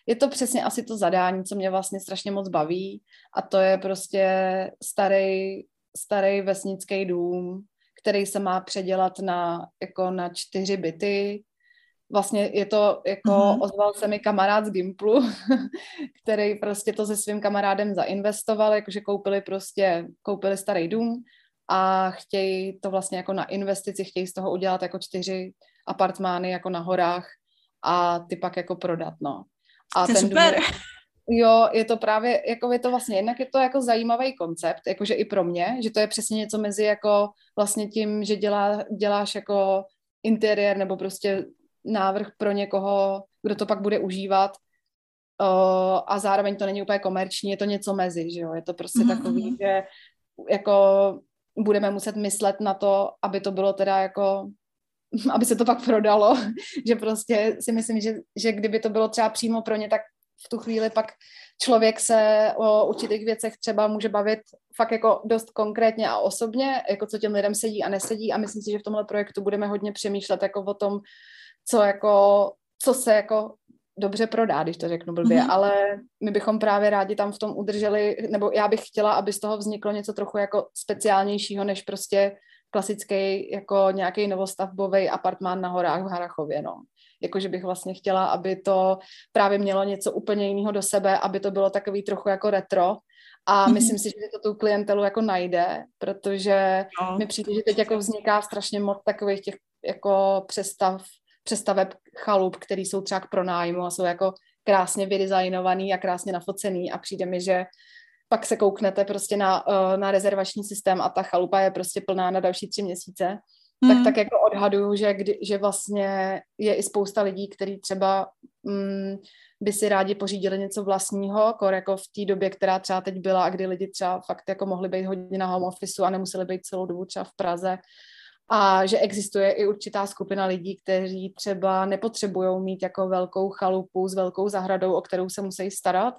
je to přesně asi to zadání, co mě vlastně strašně moc baví a to je prostě starý starý vesnický dům, který se má předělat na, jako na čtyři byty. Vlastně je to, jako mm-hmm. ozval se mi kamarád z Gimplu, který prostě to se svým kamarádem zainvestoval, jakože koupili prostě, koupili starý dům a chtějí to vlastně jako na investici, chtějí z toho udělat jako čtyři apartmány jako na horách a ty pak jako prodat, no. A to ten super. Dům, jo, je to právě, jako je to vlastně, jednak je to jako zajímavý koncept, jakože i pro mě, že to je přesně něco mezi jako vlastně tím, že dělá, děláš jako interiér nebo prostě návrh pro někoho, kdo to pak bude užívat uh, a zároveň to není úplně komerční, je to něco mezi, že jo, je to prostě mm-hmm. takový, že jako budeme muset myslet na to, aby to bylo teda jako aby se to pak prodalo, že prostě si myslím, že, že kdyby to bylo třeba přímo pro ně, tak v tu chvíli pak člověk se o určitých věcech třeba může bavit fakt jako dost konkrétně a osobně, jako co těm lidem sedí a nesedí a myslím si, že v tomhle projektu budeme hodně přemýšlet jako o tom, co, jako, co se jako dobře prodá, když to řeknu blbě, mm-hmm. ale my bychom právě rádi tam v tom udrželi, nebo já bych chtěla, aby z toho vzniklo něco trochu jako speciálnějšího, než prostě klasický jako nějaký novostavbový apartmán na horách v Harachově, no. Jakože bych vlastně chtěla, aby to právě mělo něco úplně jiného do sebe, aby to bylo takový trochu jako retro a myslím si, že to tu klientelu jako najde, protože no. mi přijde, že teď jako vzniká strašně moc takových těch jako přestav, přestaveb chalup, který jsou třeba k pronájmu a jsou jako krásně vydesignovaný a krásně nafocený a přijde mi, že pak se kouknete prostě na, na rezervační systém a ta chalupa je prostě plná na další tři měsíce. Tak tak jako odhaduju, že, kdy, že vlastně je i spousta lidí, kteří třeba mm, by si rádi pořídili něco vlastního, kor jako v té době, která třeba teď byla a kdy lidi třeba fakt jako mohli být hodně na home officeu a nemuseli být celou dobu třeba v Praze. A že existuje i určitá skupina lidí, kteří třeba nepotřebují mít jako velkou chalupu s velkou zahradou, o kterou se musí starat,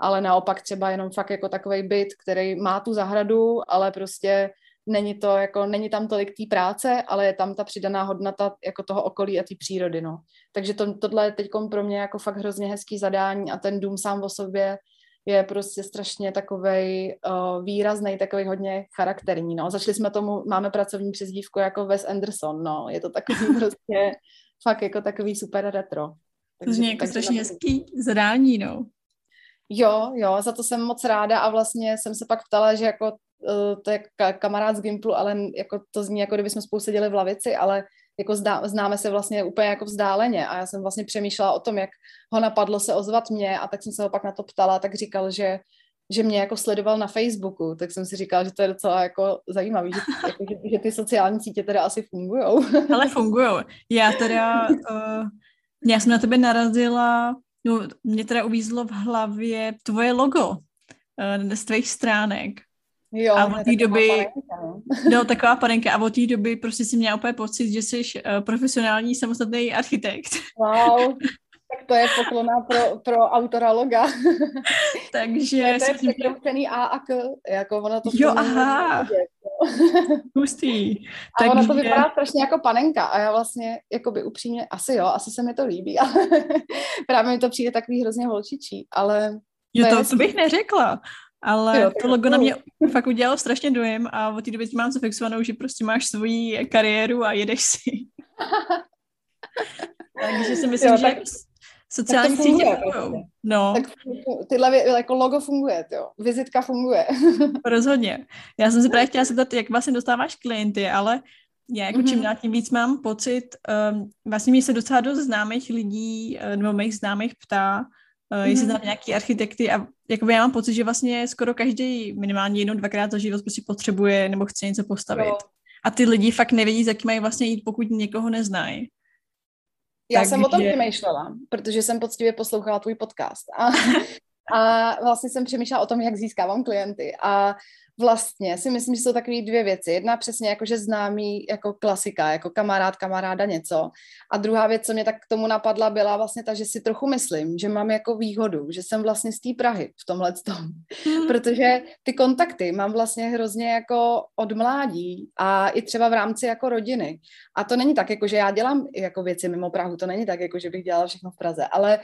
ale naopak třeba jenom fakt jako takovej byt, který má tu zahradu, ale prostě není to jako, není tam tolik té práce, ale je tam ta přidaná hodnota jako toho okolí a té přírody, no. Takže to, tohle je teďkom pro mě jako fakt hrozně hezký zadání a ten dům sám o sobě je prostě strašně takovej uh, výraznej, takovej hodně charakterní, no. Začali jsme tomu, máme pracovní přezdívku jako Wes Anderson, no. Je to takový prostě fakt jako takový super retro. Takže, to zní jako strašně hezký zadání, no. Jo, jo, za to jsem moc ráda a vlastně jsem se pak ptala, že jako to je kamarád z Gimplu, ale jako to zní, jako kdyby jsme spolu seděli v lavici, ale jako zdá, známe se vlastně úplně jako vzdáleně a já jsem vlastně přemýšlela o tom, jak ho napadlo se ozvat mě a tak jsem se ho pak na to ptala, tak říkal, že, že mě jako sledoval na Facebooku, tak jsem si říkala, že to je docela jako zajímavý, že, jako, že, že ty sociální sítě teda asi fungujou. Ale fungujou. Já teda, uh, já jsem na tebe narazila, no mě teda uvízlo v hlavě tvoje logo uh, z tvých stránek. Jo, a od té doby, panenka. No, taková panenka, a od té doby prostě si měla úplně pocit, že jsi profesionální samostatný architekt. Wow, tak to je poklona pro, pro autora loga. Takže... to je překroucený A a K, jako ono to... Jo, aha, hustý. A takže... ono to vypadá strašně jako panenka a já vlastně, jakoby upřímně, asi jo, asi se mi to líbí, ale právě mi to přijde takový hrozně holčičí, ale... Jo, to, to, to bych neřekla. Ale jo, to logo na mě fakt udělalo strašně dojem a od té doby mám zafixovanou, že prostě máš svoji kariéru a jedeš si. Takže si myslím, jo, že tak, sociální tak sítě fungují. No. Tak tyhle jako logo funguje, jo. Vizitka funguje. Rozhodně. Já jsem se právě chtěla zeptat, jak vlastně dostáváš klienty, ale já jako mm-hmm. čím dál tím víc mám pocit, um, vlastně mě se docela dost známých lidí nebo mých známých ptá, Uh, jestli tam nějaký architekty a jakoby já mám pocit, že vlastně skoro každý minimálně jednou, dvakrát za život prostě potřebuje nebo chce něco postavit. Jo. A ty lidi fakt nevědí, za kým mají vlastně jít, pokud někoho neznají. Já tak, jsem že... o tom přemýšlela, protože jsem poctivě poslouchala tvůj podcast a, a vlastně jsem přemýšlela o tom, jak získávám klienty a vlastně si myslím, že jsou takové dvě věci. Jedna přesně jako, že známý jako klasika, jako kamarád, kamaráda něco. A druhá věc, co mě tak k tomu napadla, byla vlastně ta, že si trochu myslím, že mám jako výhodu, že jsem vlastně z té Prahy v tomhletom. Mm. Protože ty kontakty mám vlastně hrozně jako od mládí a i třeba v rámci jako rodiny. A to není tak, jako že já dělám jako věci mimo Prahu, to není tak, jako že bych dělala všechno v Praze, ale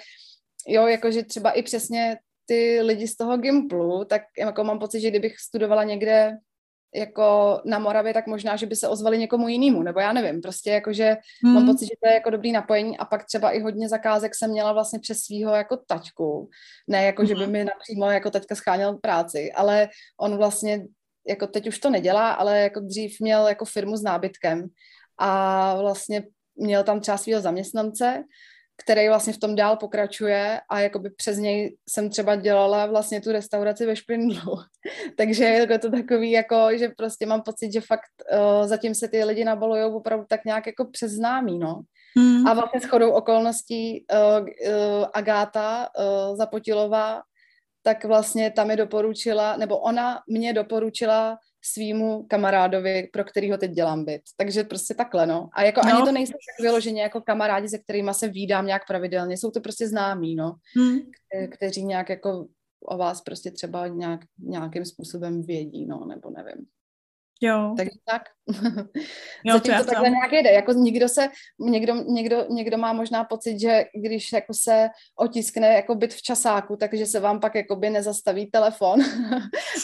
jo, jakože třeba i přesně ty lidi z toho Gimplu, tak jako mám pocit, že kdybych studovala někde jako na Moravě, tak možná, že by se ozvali někomu jinému, nebo já nevím, prostě jakože hmm. mám pocit, že to je jako dobrý napojení a pak třeba i hodně zakázek jsem měla vlastně přes svýho jako taťku, ne jako, hmm. že by mi napřímo jako taťka scháněl práci, ale on vlastně, jako teď už to nedělá, ale jako dřív měl jako firmu s nábytkem a vlastně měl tam třeba svýho zaměstnance, který vlastně v tom dál pokračuje a jakoby přes něj jsem třeba dělala vlastně tu restauraci ve Špindlu. Takže je to takový jako, že prostě mám pocit, že fakt uh, zatím se ty lidi nabalujou opravdu tak nějak jako přes známý, no. Mm. A vlastně shodou okolností uh, uh, Agáta uh, Zapotilová, tak vlastně ta mi doporučila, nebo ona mě doporučila svýmu kamarádovi, pro kterýho teď dělám byt. Takže prostě takhle, no. A jako no. ani to nejsou tak vyloženě jako kamarádi, se kterýma se vídám nějak pravidelně. Jsou to prostě známí, no. Hmm. K- kteří nějak jako o vás prostě třeba nějak, nějakým způsobem vědí, no, nebo nevím. Jo. Takže tak. Jo, zatím to, to takhle nějak jede. Jako někdo se, někdo, někdo, někdo má možná pocit, že když jako se otiskne jako byt v časáku, takže se vám pak jakoby nezastaví telefon.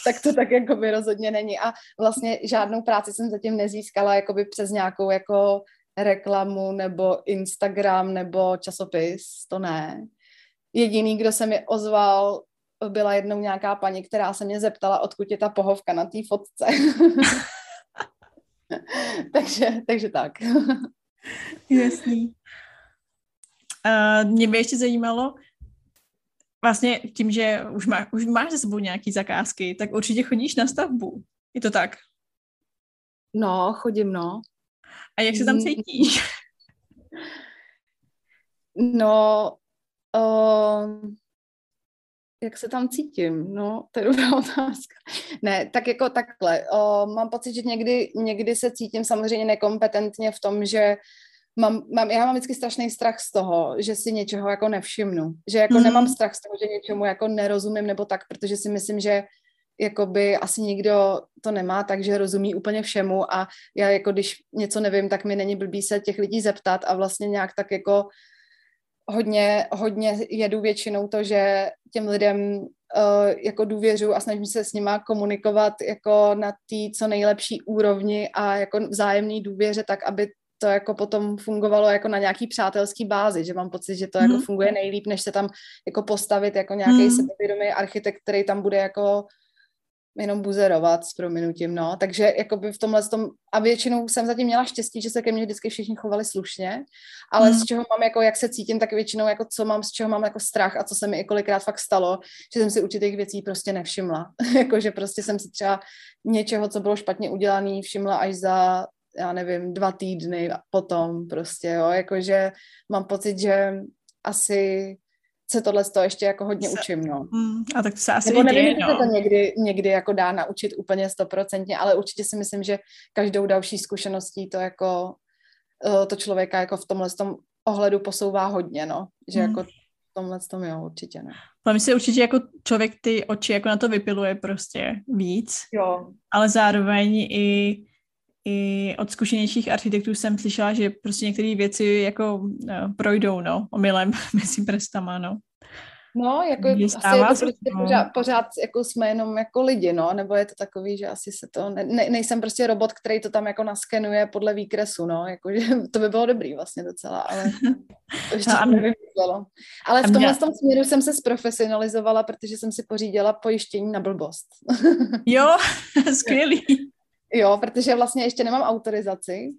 Tak to tak jakoby rozhodně není. A vlastně žádnou práci jsem zatím nezískala jakoby přes nějakou jako reklamu nebo Instagram nebo časopis. To ne. Jediný, kdo se mi ozval, byla jednou nějaká paní, která se mě zeptala, odkud je ta pohovka na té fotce. takže, takže tak. Jasný. Uh, mě by ještě zajímalo, vlastně tím, že už, má, už máš za sebou nějaký zakázky, tak určitě chodíš na stavbu. Je to tak? No, chodím, no. A jak se tam cítíš? no, uh... Jak se tam cítím? No, to je dobrá otázka. Ne, tak jako takhle. O, mám pocit, že někdy, někdy se cítím samozřejmě nekompetentně v tom, že mám, mám, já mám vždycky strašný strach z toho, že si něčeho jako nevšimnu. Že jako mm-hmm. nemám strach z toho, že něčemu jako nerozumím nebo tak, protože si myslím, že jakoby asi nikdo to nemá, takže rozumí úplně všemu a já jako když něco nevím, tak mi není blbý se těch lidí zeptat a vlastně nějak tak jako hodně, hodně jedu většinou to, že těm lidem uh, jako důvěřu a snažím se s nima komunikovat jako na té co nejlepší úrovni a jako vzájemný důvěře, tak aby to jako potom fungovalo jako na nějaký přátelský bázi, že mám pocit, že to hmm. jako funguje nejlíp, než se tam jako postavit jako nějaký hmm. sebevědomý architekt, který tam bude jako jenom buzerovat s prominutím, no. Takže jakoby v tomhle tom, a většinou jsem zatím měla štěstí, že se ke mně vždycky všichni chovali slušně, ale mm. z čeho mám jako, jak se cítím, tak většinou jako co mám, z čeho mám jako strach a co se mi i kolikrát fakt stalo, že jsem si určitých věcí prostě nevšimla. Jakože prostě jsem si třeba něčeho, co bylo špatně udělané, všimla až za, já nevím, dva týdny a potom prostě, jo. Jakože mám pocit, že asi se tohle to ještě jako hodně se, učím, no. A tak to se asi děje, nevím, no. to někdy, někdy jako dá naučit úplně stoprocentně, ale určitě si myslím, že každou další zkušeností to jako to člověka jako v tomhle tom ohledu posouvá hodně, no. Že hmm. jako v tomhle tom, jo, určitě, no. Myslím si určitě jako člověk ty oči jako na to vypiluje prostě víc, jo. Ale zároveň i I od zkušenějších architektů jsem slyšela, že prostě některé věci jako no, projdou, no, omylem mezi prstama, no. No, jako asi je to prostě no. pořád, pořád jako jsme jenom jako lidi, no, nebo je to takový, že asi se to, ne, ne, nejsem prostě robot, který to tam jako naskenuje podle výkresu, no, jakože to by bylo dobrý vlastně docela, ale to ještě no, nevymyslelo. Ale v tomhle tom směru jsem se zprofesionalizovala, protože jsem si pořídila pojištění na blbost. Jo, skvělý. Jo, protože vlastně ještě nemám autorizaci,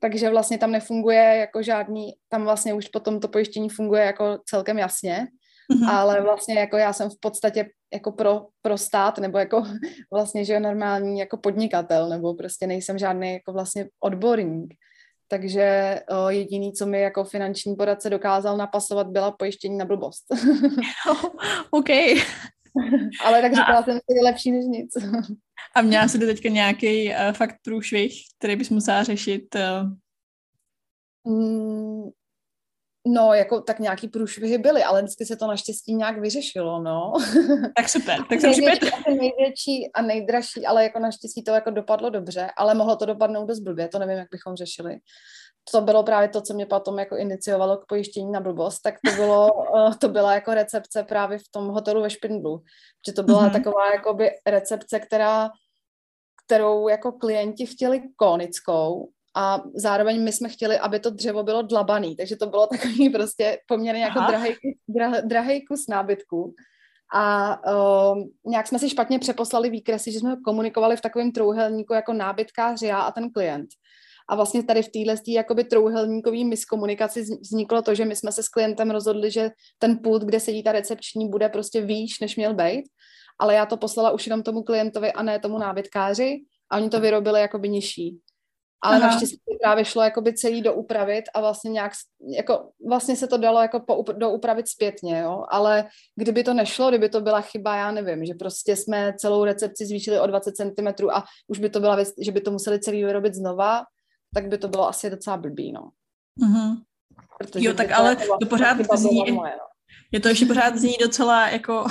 takže vlastně tam nefunguje jako žádný, tam vlastně už potom to pojištění funguje jako celkem jasně, mm-hmm. ale vlastně jako já jsem v podstatě jako pro, pro stát, nebo jako vlastně, že normální jako podnikatel, nebo prostě nejsem žádný jako vlastně odborník. Takže o, jediný, co mi jako finanční poradce dokázal napasovat, byla pojištění na blbost. OK. Ale tak říkala jsem si, lepší než nic. A měla jsi do teďka nějaký uh, fakt průšvih, který bys musela řešit? Uh... Mm, no, jako tak nějaký průšvihy byly, ale vždycky se to naštěstí nějak vyřešilo, no. Tak super, tak jsem největší, největší a nejdražší, ale jako naštěstí to jako dopadlo dobře, ale mohlo to dopadnout dost blbě, to nevím, jak bychom řešili. To bylo právě to, co mě potom jako iniciovalo k pojištění na blbost, tak to bylo, to byla jako recepce právě v tom hotelu ve Špindlu, že to byla mm-hmm. taková jakoby recepce, která, kterou jako klienti chtěli konickou a zároveň my jsme chtěli, aby to dřevo bylo dlabaný, takže to bylo takový prostě poměrně jako drahej, dra, drahej kus nábytku. A uh, nějak jsme si špatně přeposlali výkresy, že jsme komunikovali v takovém trouhelníku jako nábytkář, já a ten klient. A vlastně tady v téhle jakoby trouhelníkový miskomunikaci vzniklo to, že my jsme se s klientem rozhodli, že ten pult, kde sedí ta recepční, bude prostě výš, než měl být. Ale já to poslala už jenom tomu klientovi a ne tomu nábytkáři a oni to vyrobili jakoby nižší. Ale Aha. naštěstí právě šlo jakoby celý doupravit a vlastně nějak, jako vlastně se to dalo jako poup- doupravit zpětně, jo. Ale kdyby to nešlo, kdyby to byla chyba, já nevím, že prostě jsme celou recepci zvýšili o dvacet centimetrů a už by to byla věc, že by to museli celý vyrobit znova, tak by to bylo asi docela blbý, no. Mm-hmm. Jo, tak to ale to, to pořád zní, moje, no. je to ještě pořád zní docela jako,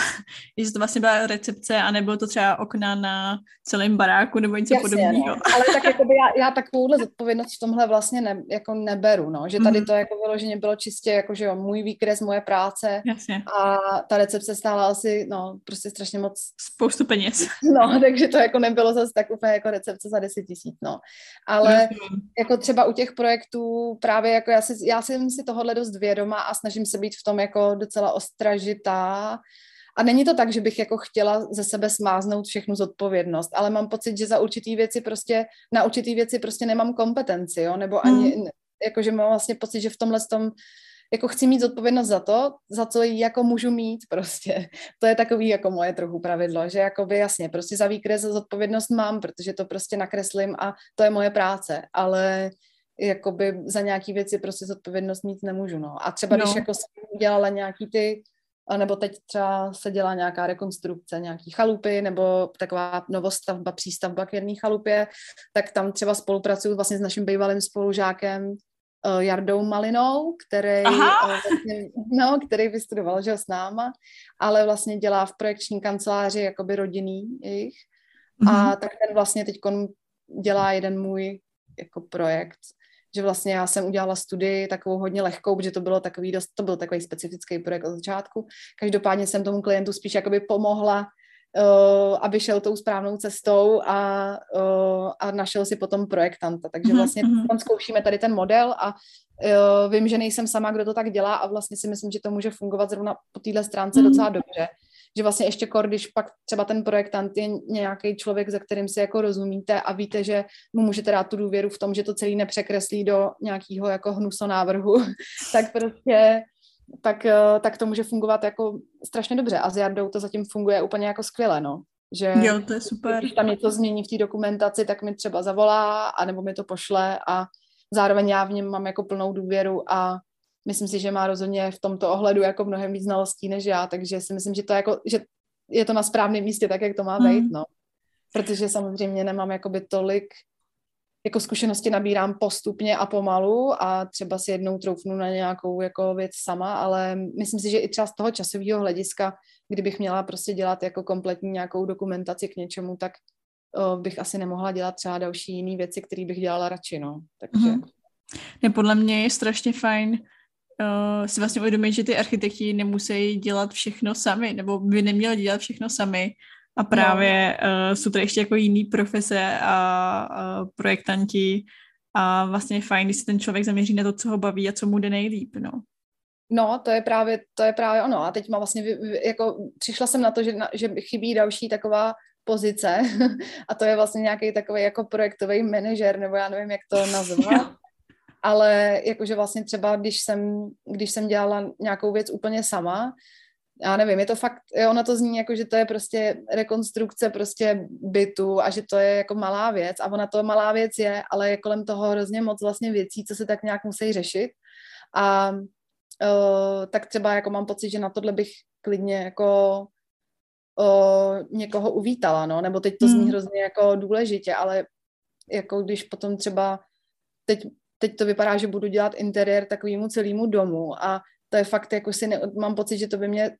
že to vlastně byla recepce a nebylo to třeba okna na celém baráku nebo něco podobného. No. Ale tak jako by já, já takovouhle zodpovědnost v tomhle vlastně ne, jako neberu, no. Že tady mm-hmm. to jako vyloženě bylo čistě jako, že jo, můj výkres, moje práce Jasně. a ta recepce stála asi, no, prostě strašně moc. Spoustu peněz. No, takže to jako nebylo zase tak úplně jako recepce za deset tisíc, no. Ale Jasně. jako třeba u těch projektů právě jako já, si, já jsem si tohohle dost vědoma a snažím se být v tom jako docela ostražitá. A není to tak, že bych jako chtěla ze sebe smáznout všechnu zodpovědnost, ale mám pocit, že za určitý věci prostě, na určitý věci prostě nemám kompetenci, jo, nebo ani, mm. jakože mám vlastně pocit, že v tomhle tom, jako chci mít zodpovědnost za to, za co ji jako můžu mít prostě. To je takový jako moje trochu pravidlo, že jakoby jasně, prostě za výkres zodpovědnost mám, protože to prostě nakreslím a to je moje práce, ale jakoby za nějaký věci prostě zodpovědnost mít nemůžu, no. A třeba no. když jako jsem dělala nějaký ty, nebo teď třeba se dělá nějaká rekonstrukce nějaký chalupy, nebo taková novostavba, přístavba k jedné chalupě, tak tam třeba spolupracuju vlastně s naším bývalým spolužákem uh, Jardou Malinou, který, uh, no, který vystudoval, že ho s náma, ale vlastně dělá v projekční kanceláři jakoby rodinný jejich. Mm-hmm. A tak ten vlastně teď dělá jeden můj jako projekt, že vlastně já jsem udělala studii takovou hodně lehkou, protože to bylo takový dost, to byl takový specifický projekt od začátku. Každopádně jsem tomu klientu spíš jakoby pomohla, Uh, aby šel tou správnou cestou a, uh, a našel si potom projektanta. Takže vlastně tam zkoušíme tady ten model a uh, vím, že nejsem sama, kdo to tak dělá a vlastně si myslím, že to může fungovat zrovna po téhle stránce mm. docela dobře. Že vlastně ještě kor, když pak třeba ten projektant je nějaký člověk, za kterým si jako rozumíte a víte, že mu můžete dát tu důvěru v tom, že to celý nepřekreslí do nějakého jako hnusonávrhu, tak prostě... Tak, tak to může fungovat jako strašně dobře a s Jardou to zatím funguje úplně jako skvěle, no. Že jo, to je super. Když tam něco změní v té dokumentaci, tak mi třeba zavolá anebo mi to pošle a zároveň já v něm mám jako plnou důvěru a myslím si, že má rozhodně v tomto ohledu jako mnohem víc znalostí než já, takže si myslím, že to jako, že je to na správném místě tak, jak to má být, mm. no. Protože samozřejmě nemám jakoby tolik jako zkušenosti nabírám postupně a pomalu a třeba si jednou troufnu na nějakou jako věc sama, ale myslím si, že i třeba z toho časového hlediska, kdybych měla prostě dělat jako kompletní nějakou dokumentaci k něčemu, tak uh, bych asi nemohla dělat třeba další jiný věci, které bych dělala radši, no. Takže... Mm-hmm. Ne, podle mě je strašně fajn uh, si vlastně uvědomit, že ty architekti nemusí dělat všechno sami, nebo by neměli dělat všechno sami, a právě no. uh, jsou tady ještě jako jiný profese a uh, projektanti a vlastně je fajn, když se ten člověk zaměří na to, co ho baví a co mu jde nejlíp, no. No, to je právě, to je právě ono. A teď má vlastně, jako přišla jsem na to, že, na, že chybí další taková pozice a to je vlastně nějaký takový jako projektový manažer, nebo já nevím, jak to nazvat. Ale jakože vlastně třeba, když jsem, když jsem dělala nějakou věc úplně sama, já nevím, je to fakt, ono to zní jako, že to je prostě rekonstrukce prostě bytu a že to je jako malá věc a ona to malá věc je, ale je kolem toho hrozně moc vlastně věcí, co se tak nějak musí řešit a uh, tak třeba jako mám pocit, že na tohle bych klidně jako uh, někoho uvítala, no, nebo teď to zní hrozně jako důležitě, ale jako když potom třeba teď, teď to vypadá, že budu dělat interiér takovému celému domu a to je fakt, jako si ne, mám pocit, že to by mě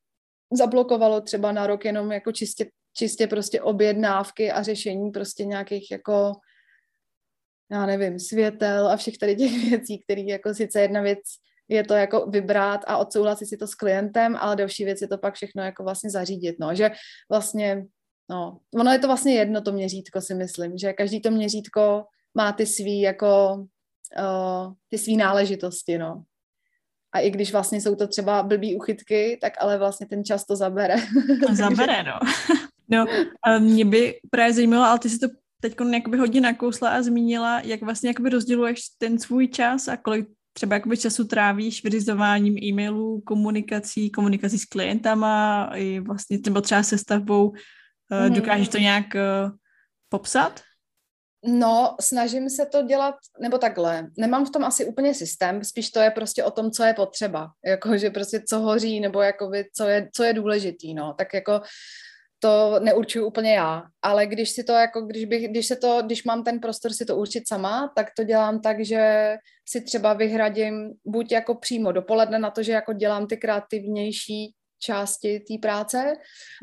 zablokovalo třeba na rok jenom jako čistě, čistě prostě objednávky a řešení prostě nějakých jako, já nevím, světel a všech tady těch věcí, které jako sice jedna věc je to jako vybrat a odsouhlasit si to s klientem, ale další věc je to pak všechno jako vlastně zařídit, no, že vlastně, no, ono je to vlastně jedno to měřítko, si myslím, že každý to měřítko má ty svý jako, uh, ty svý náležitosti, no. A i když vlastně jsou to třeba blbý uchytky, tak ale vlastně ten čas to zabere. Zabere, no. No, mě by právě zajímalo, ale ty si to teď hodně nakousla a zmínila, jak vlastně jakoby rozděluješ ten svůj čas a kolik třeba jakoby času trávíš vyřizováním e-mailů, komunikací, komunikací s klientama, i vlastně třeba, třeba se stavbou. Mm-hmm. Dokážeš to nějak popsat? No, snažím se to dělat, nebo takhle, nemám v tom asi úplně systém, spíš to je prostě o tom, co je potřeba, jakože prostě co hoří, nebo jakoby co je, co je důležitý, no, tak jako to neurčuju úplně já, ale když si to jako, když bych, když se to, když mám ten prostor si to určit sama, tak to dělám tak, že si třeba vyhradím buď jako přímo dopoledne na to, že jako dělám ty kreativnější části té práce,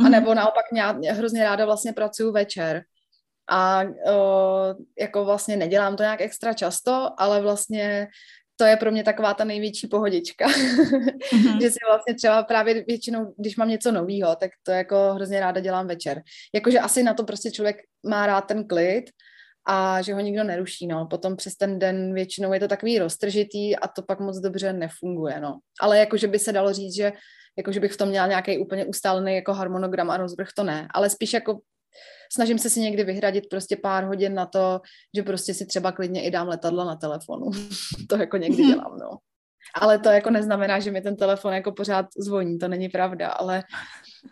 anebo naopak mě, hrozně ráda vlastně pracuju večer. A uh, jako vlastně nedělám to nějak extra často, ale vlastně to je pro mě taková ta největší pohodička. Mm-hmm. Že si vlastně třeba právě většinou, když mám něco novýho, tak to jako hrozně ráda dělám večer. Jakože asi na to prostě člověk má rád ten klid a že ho nikdo neruší, no. Potom přes ten den většinou je to takový roztržitý a to pak moc dobře nefunguje, no. Ale jakože by se dalo říct, že jakože bych v tom měla nějaký úplně ustálený jako harmonogram a rozvrh, to ne. Ale spíš jako snažím se si někdy vyhradit prostě pár hodin na to, že prostě si třeba klidně i dám letadlo na telefonu. To jako někdy dělám, no. Ale to jako neznamená, že mi ten telefon jako pořád zvoní, to není pravda, ale,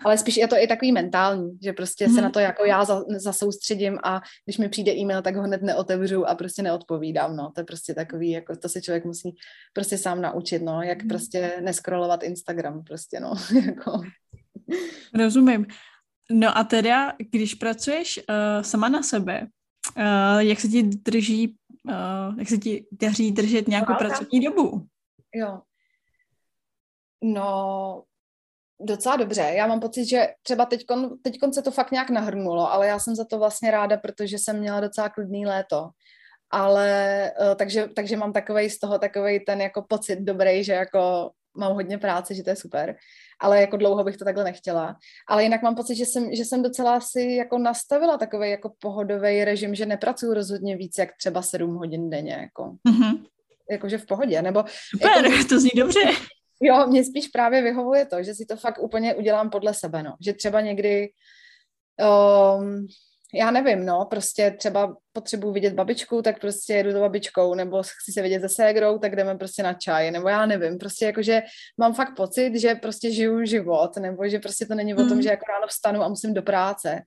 ale spíš je to i takový mentální, že prostě mm. se na to jako já zasoustředím a když mi přijde e-mail, tak ho hned neotevřu a prostě neodpovídám, no. To je prostě takový, jako to si člověk musí prostě sám naučit, no, jak mm. prostě nescrollovat Instagram prostě, no. Jako. Rozumím. No a teda, když pracuješ uh, sama na sebe, uh, jak se ti drží uh, jak se ti daří držet nějakou válka. Pracovní dobu? Jo. No, docela dobře. Já mám pocit, že třeba teďkon, teďkon se to fakt nějak nahrnulo, ale já jsem za to vlastně ráda, protože jsem měla docela klidný léto. Ale takže, takže mám takovej z toho takovej ten jako pocit dobrý, že jako mám hodně práce, že to je super, ale jako dlouho bych to takhle nechtěla. Ale jinak mám pocit, že jsem, že jsem docela si jako nastavila takovej jako pohodový režim, že nepracuju rozhodně víc jak třeba sedm hodin denně. Jako. Mm-hmm. Jakože v pohodě. Nebo, super, jako, to zní dobře. Jo, mě spíš právě vyhovuje to, že si to fakt úplně udělám podle sebe, no. Že třeba někdy... Um, Já nevím, no, prostě třeba potřebuji vidět babičku, tak prostě jedu za babičkou, nebo chci se vidět se ségrou, tak jdeme prostě na čaj, nebo já nevím, prostě jakože mám fakt pocit, že prostě žiju život, nebo že prostě to není hmm. o tom, že jako ráno vstanu a musím do práce.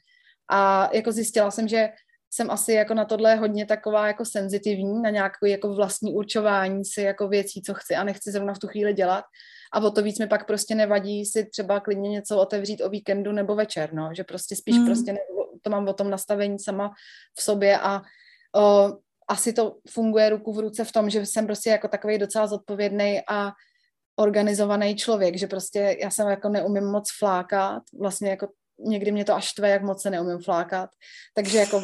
A jako zjistila jsem, že jsem asi jako na tohle hodně taková jako senzitivní, na nějakou jako vlastní určování si jako věcí, co chci a nechci zrovna v tu chvíli dělat. A o to víc mi pak prostě nevadí si třeba klidně něco otevřít o víkendu nebo večer, no, že prostě spíš mm. prostě ne, to mám o tom nastavení sama v sobě a o, asi to funguje ruku v ruce v tom, že jsem prostě jako takovej docela zodpovědnej a organizovaný člověk, že prostě já jsem jako neumím moc flákat, vlastně jako někdy mě to až štve, jak moc se neumím flákat, takže jako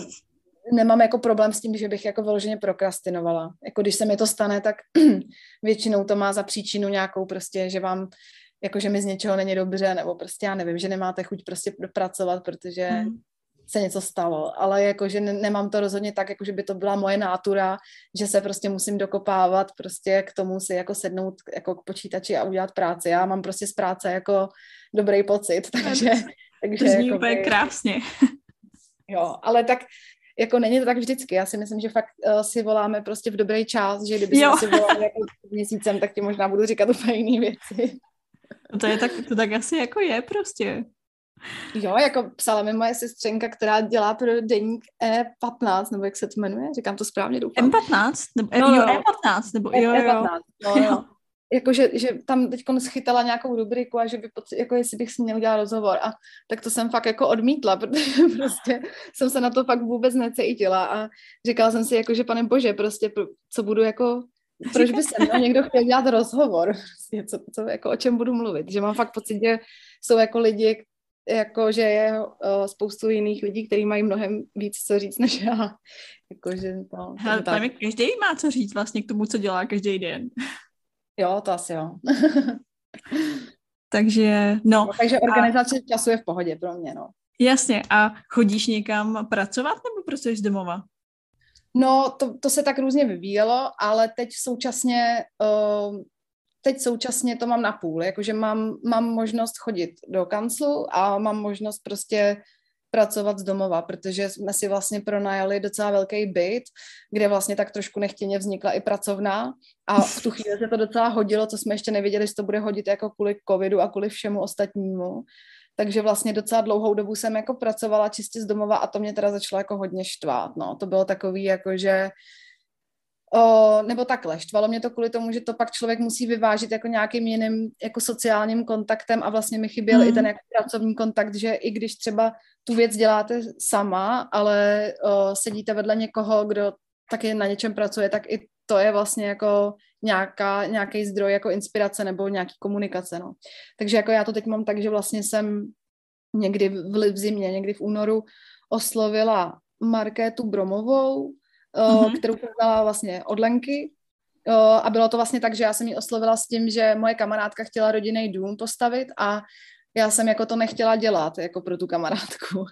nemám jako problém s tím, že bych jako vyloženě prokrastinovala. Jako když se mi to stane, tak většinou to má za příčinu nějakou prostě, že vám, jako že mi z něčeho není dobře, nebo prostě já nevím, že nemáte chuť prostě dopracovat, protože mm. se něco stalo. Ale jako, že ne- nemám to rozhodně tak, jako že by to byla moje nátura, že se prostě musím dokopávat prostě k tomu si jako sednout jako k počítači a udělat práci. Já mám prostě z práce jako dobrý pocit, takže... takže to zní úplně krásně. Jo, ale tak... Jako není to tak vždycky, já si myslím, že fakt uh, si voláme prostě v dobrý čas, že kdyby jsme si volali jako měsícem, tak ti možná budu říkat úplně jiný věci. No to je tak, to tak asi jako je prostě. Jo, jako psala mi moje sestřenka, která dělá pro deník E patnáct, nebo jak se to jmenuje, říkám to správně, doufám. M patnáct? Nebo, no, jo, E patnáct, nebo jo, jo. E patnáct, no, jo. Jako, že, že tam teď schytala nějakou rubriku a že by, jako jestli bych s ní neudělala rozhovor a tak to jsem fakt jako odmítla, protože prostě jsem se na to fakt vůbec necítila a říkala jsem si jako, že pane bože, prostě co budu jako, proč by se mnou někdo chtěl dělat rozhovor, prostě, co, co, jako o čem budu mluvit, že mám fakt pocit, že jsou jako lidi, jako že je uh, spoustu jiných lidí, kteří mají mnohem víc co říct než já, jako že no, hele, tam je, každý má co říct vlastně k tomu, co dělá každý den. Jo, to asi jo. takže, no. no. Takže organizace a... času je v pohodě pro mě, no. Jasně, a chodíš někam pracovat nebo prostě jsi z domova? No, to, to se tak různě vyvíjelo, ale teď současně, uh, teď současně to mám na půl, jakože mám, mám možnost chodit do kanclu a mám možnost prostě pracovat z domova, protože jsme si vlastně pronajali docela velký byt, kde vlastně tak trošku nechtěně vznikla i pracovna a v tu chvíli se to docela hodilo, co jsme ještě nevěděli, že to bude hodit jako kvůli covidu a kvůli všemu ostatnímu. Takže vlastně docela dlouhou dobu jsem jako pracovala čistě z domova a to mě teda začalo jako hodně štvát. No. To bylo takový jako, že O, nebo takhle, štvalo mě to kvůli tomu, že to pak člověk musí vyvážit jako nějakým jiným jako sociálním kontaktem a vlastně mi chyběl mm. i ten jako pracovní kontakt, že i když třeba tu věc děláte sama, ale o, sedíte vedle někoho, kdo taky na něčem pracuje, tak i to je vlastně jako nějaká, nějaký zdroj jako inspirace nebo nějaký komunikace, no. Takže jako já to teď mám tak, že vlastně jsem někdy v, v zimě, někdy v únoru oslovila Markétu Bromovou, Mm-hmm. kterou jsem znala vlastně od Lenky a bylo to vlastně tak, že já jsem ji oslovila s tím, že moje kamarádka chtěla rodinný dům postavit a já jsem jako to nechtěla dělat jako pro tu kamarádku,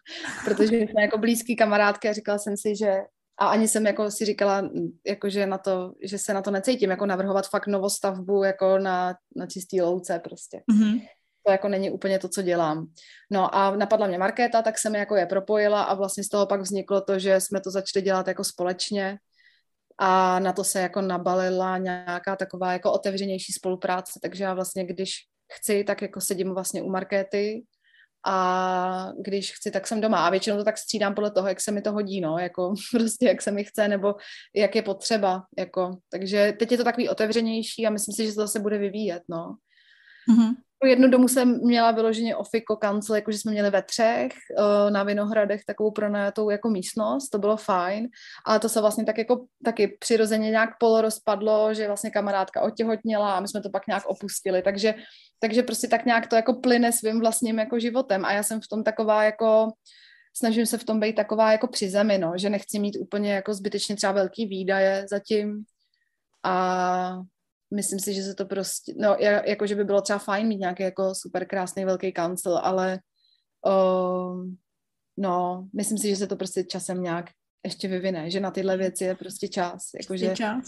protože jsme jako blízký kamarádky a říkala jsem si, že a ani jsem jako si říkala, jako že, na to, že se na to necítím, jako navrhovat fakt novostavbu jako na, na čistý louce prostě. Mm-hmm. To jako není úplně to, co dělám. No a napadla mě Markéta, tak jsem jako je propojila a vlastně z toho pak vzniklo to, že jsme to začali dělat jako společně a na to se jako nabalila nějaká taková jako otevřenější spolupráce, takže já vlastně když chci, tak jako sedím vlastně u Markéty a když chci, tak jsem doma a většinou to tak střídám podle toho, jak se mi to hodí, no, jako prostě jak se mi chce nebo jak je potřeba, jako. Takže teď je to takový otevřenější a myslím si, že to zase bude vyvíjet, no. Mm-hmm. Jednu domu jsem měla vyloženě ofiko kancel, jakože jsme měli ve třech na Vinohradech takovou pronajatou jako místnost, to bylo fajn, ale to se vlastně tak jako taky přirozeně nějak polorozpadlo, že vlastně kamarádka otěhotněla a my jsme to pak nějak opustili, takže, takže prostě tak nějak to jako plyne svým vlastním jako životem a já jsem v tom taková jako snažím se v tom být taková jako při zemi, no, že nechci mít úplně jako zbytečně třeba velký výdaje zatím a myslím si, že se to prostě, no, jakože by bylo třeba fajn mít nějaký jako super krásný velký kancel, ale uh, no, myslím si, že se to prostě časem nějak ještě vyvine, že na tyhle věci je prostě čas, jakože čas.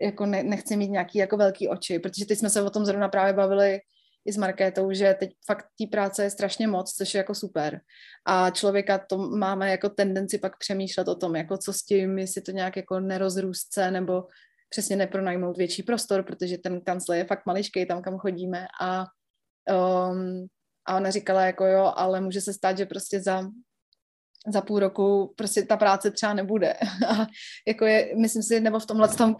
Jako ne, nechci mít nějaký jako velký oči, protože teď jsme se o tom zrovna právě bavili i s Markétou, že teď fakt té práce je strašně moc, což je jako super. A člověka to máme jako tendenci pak přemýšlet o tom, jako co s tím, jestli to nějak jako nerozrůstce, nebo přesně nepronajmout větší prostor, protože ten kancel je fakt maličkej tam, kam chodíme. A, um, a ona říkala jako jo, ale může se stát, že prostě za, za půl roku prostě ta práce třeba nebude. A jako je, myslím si, nebo v tomhle tom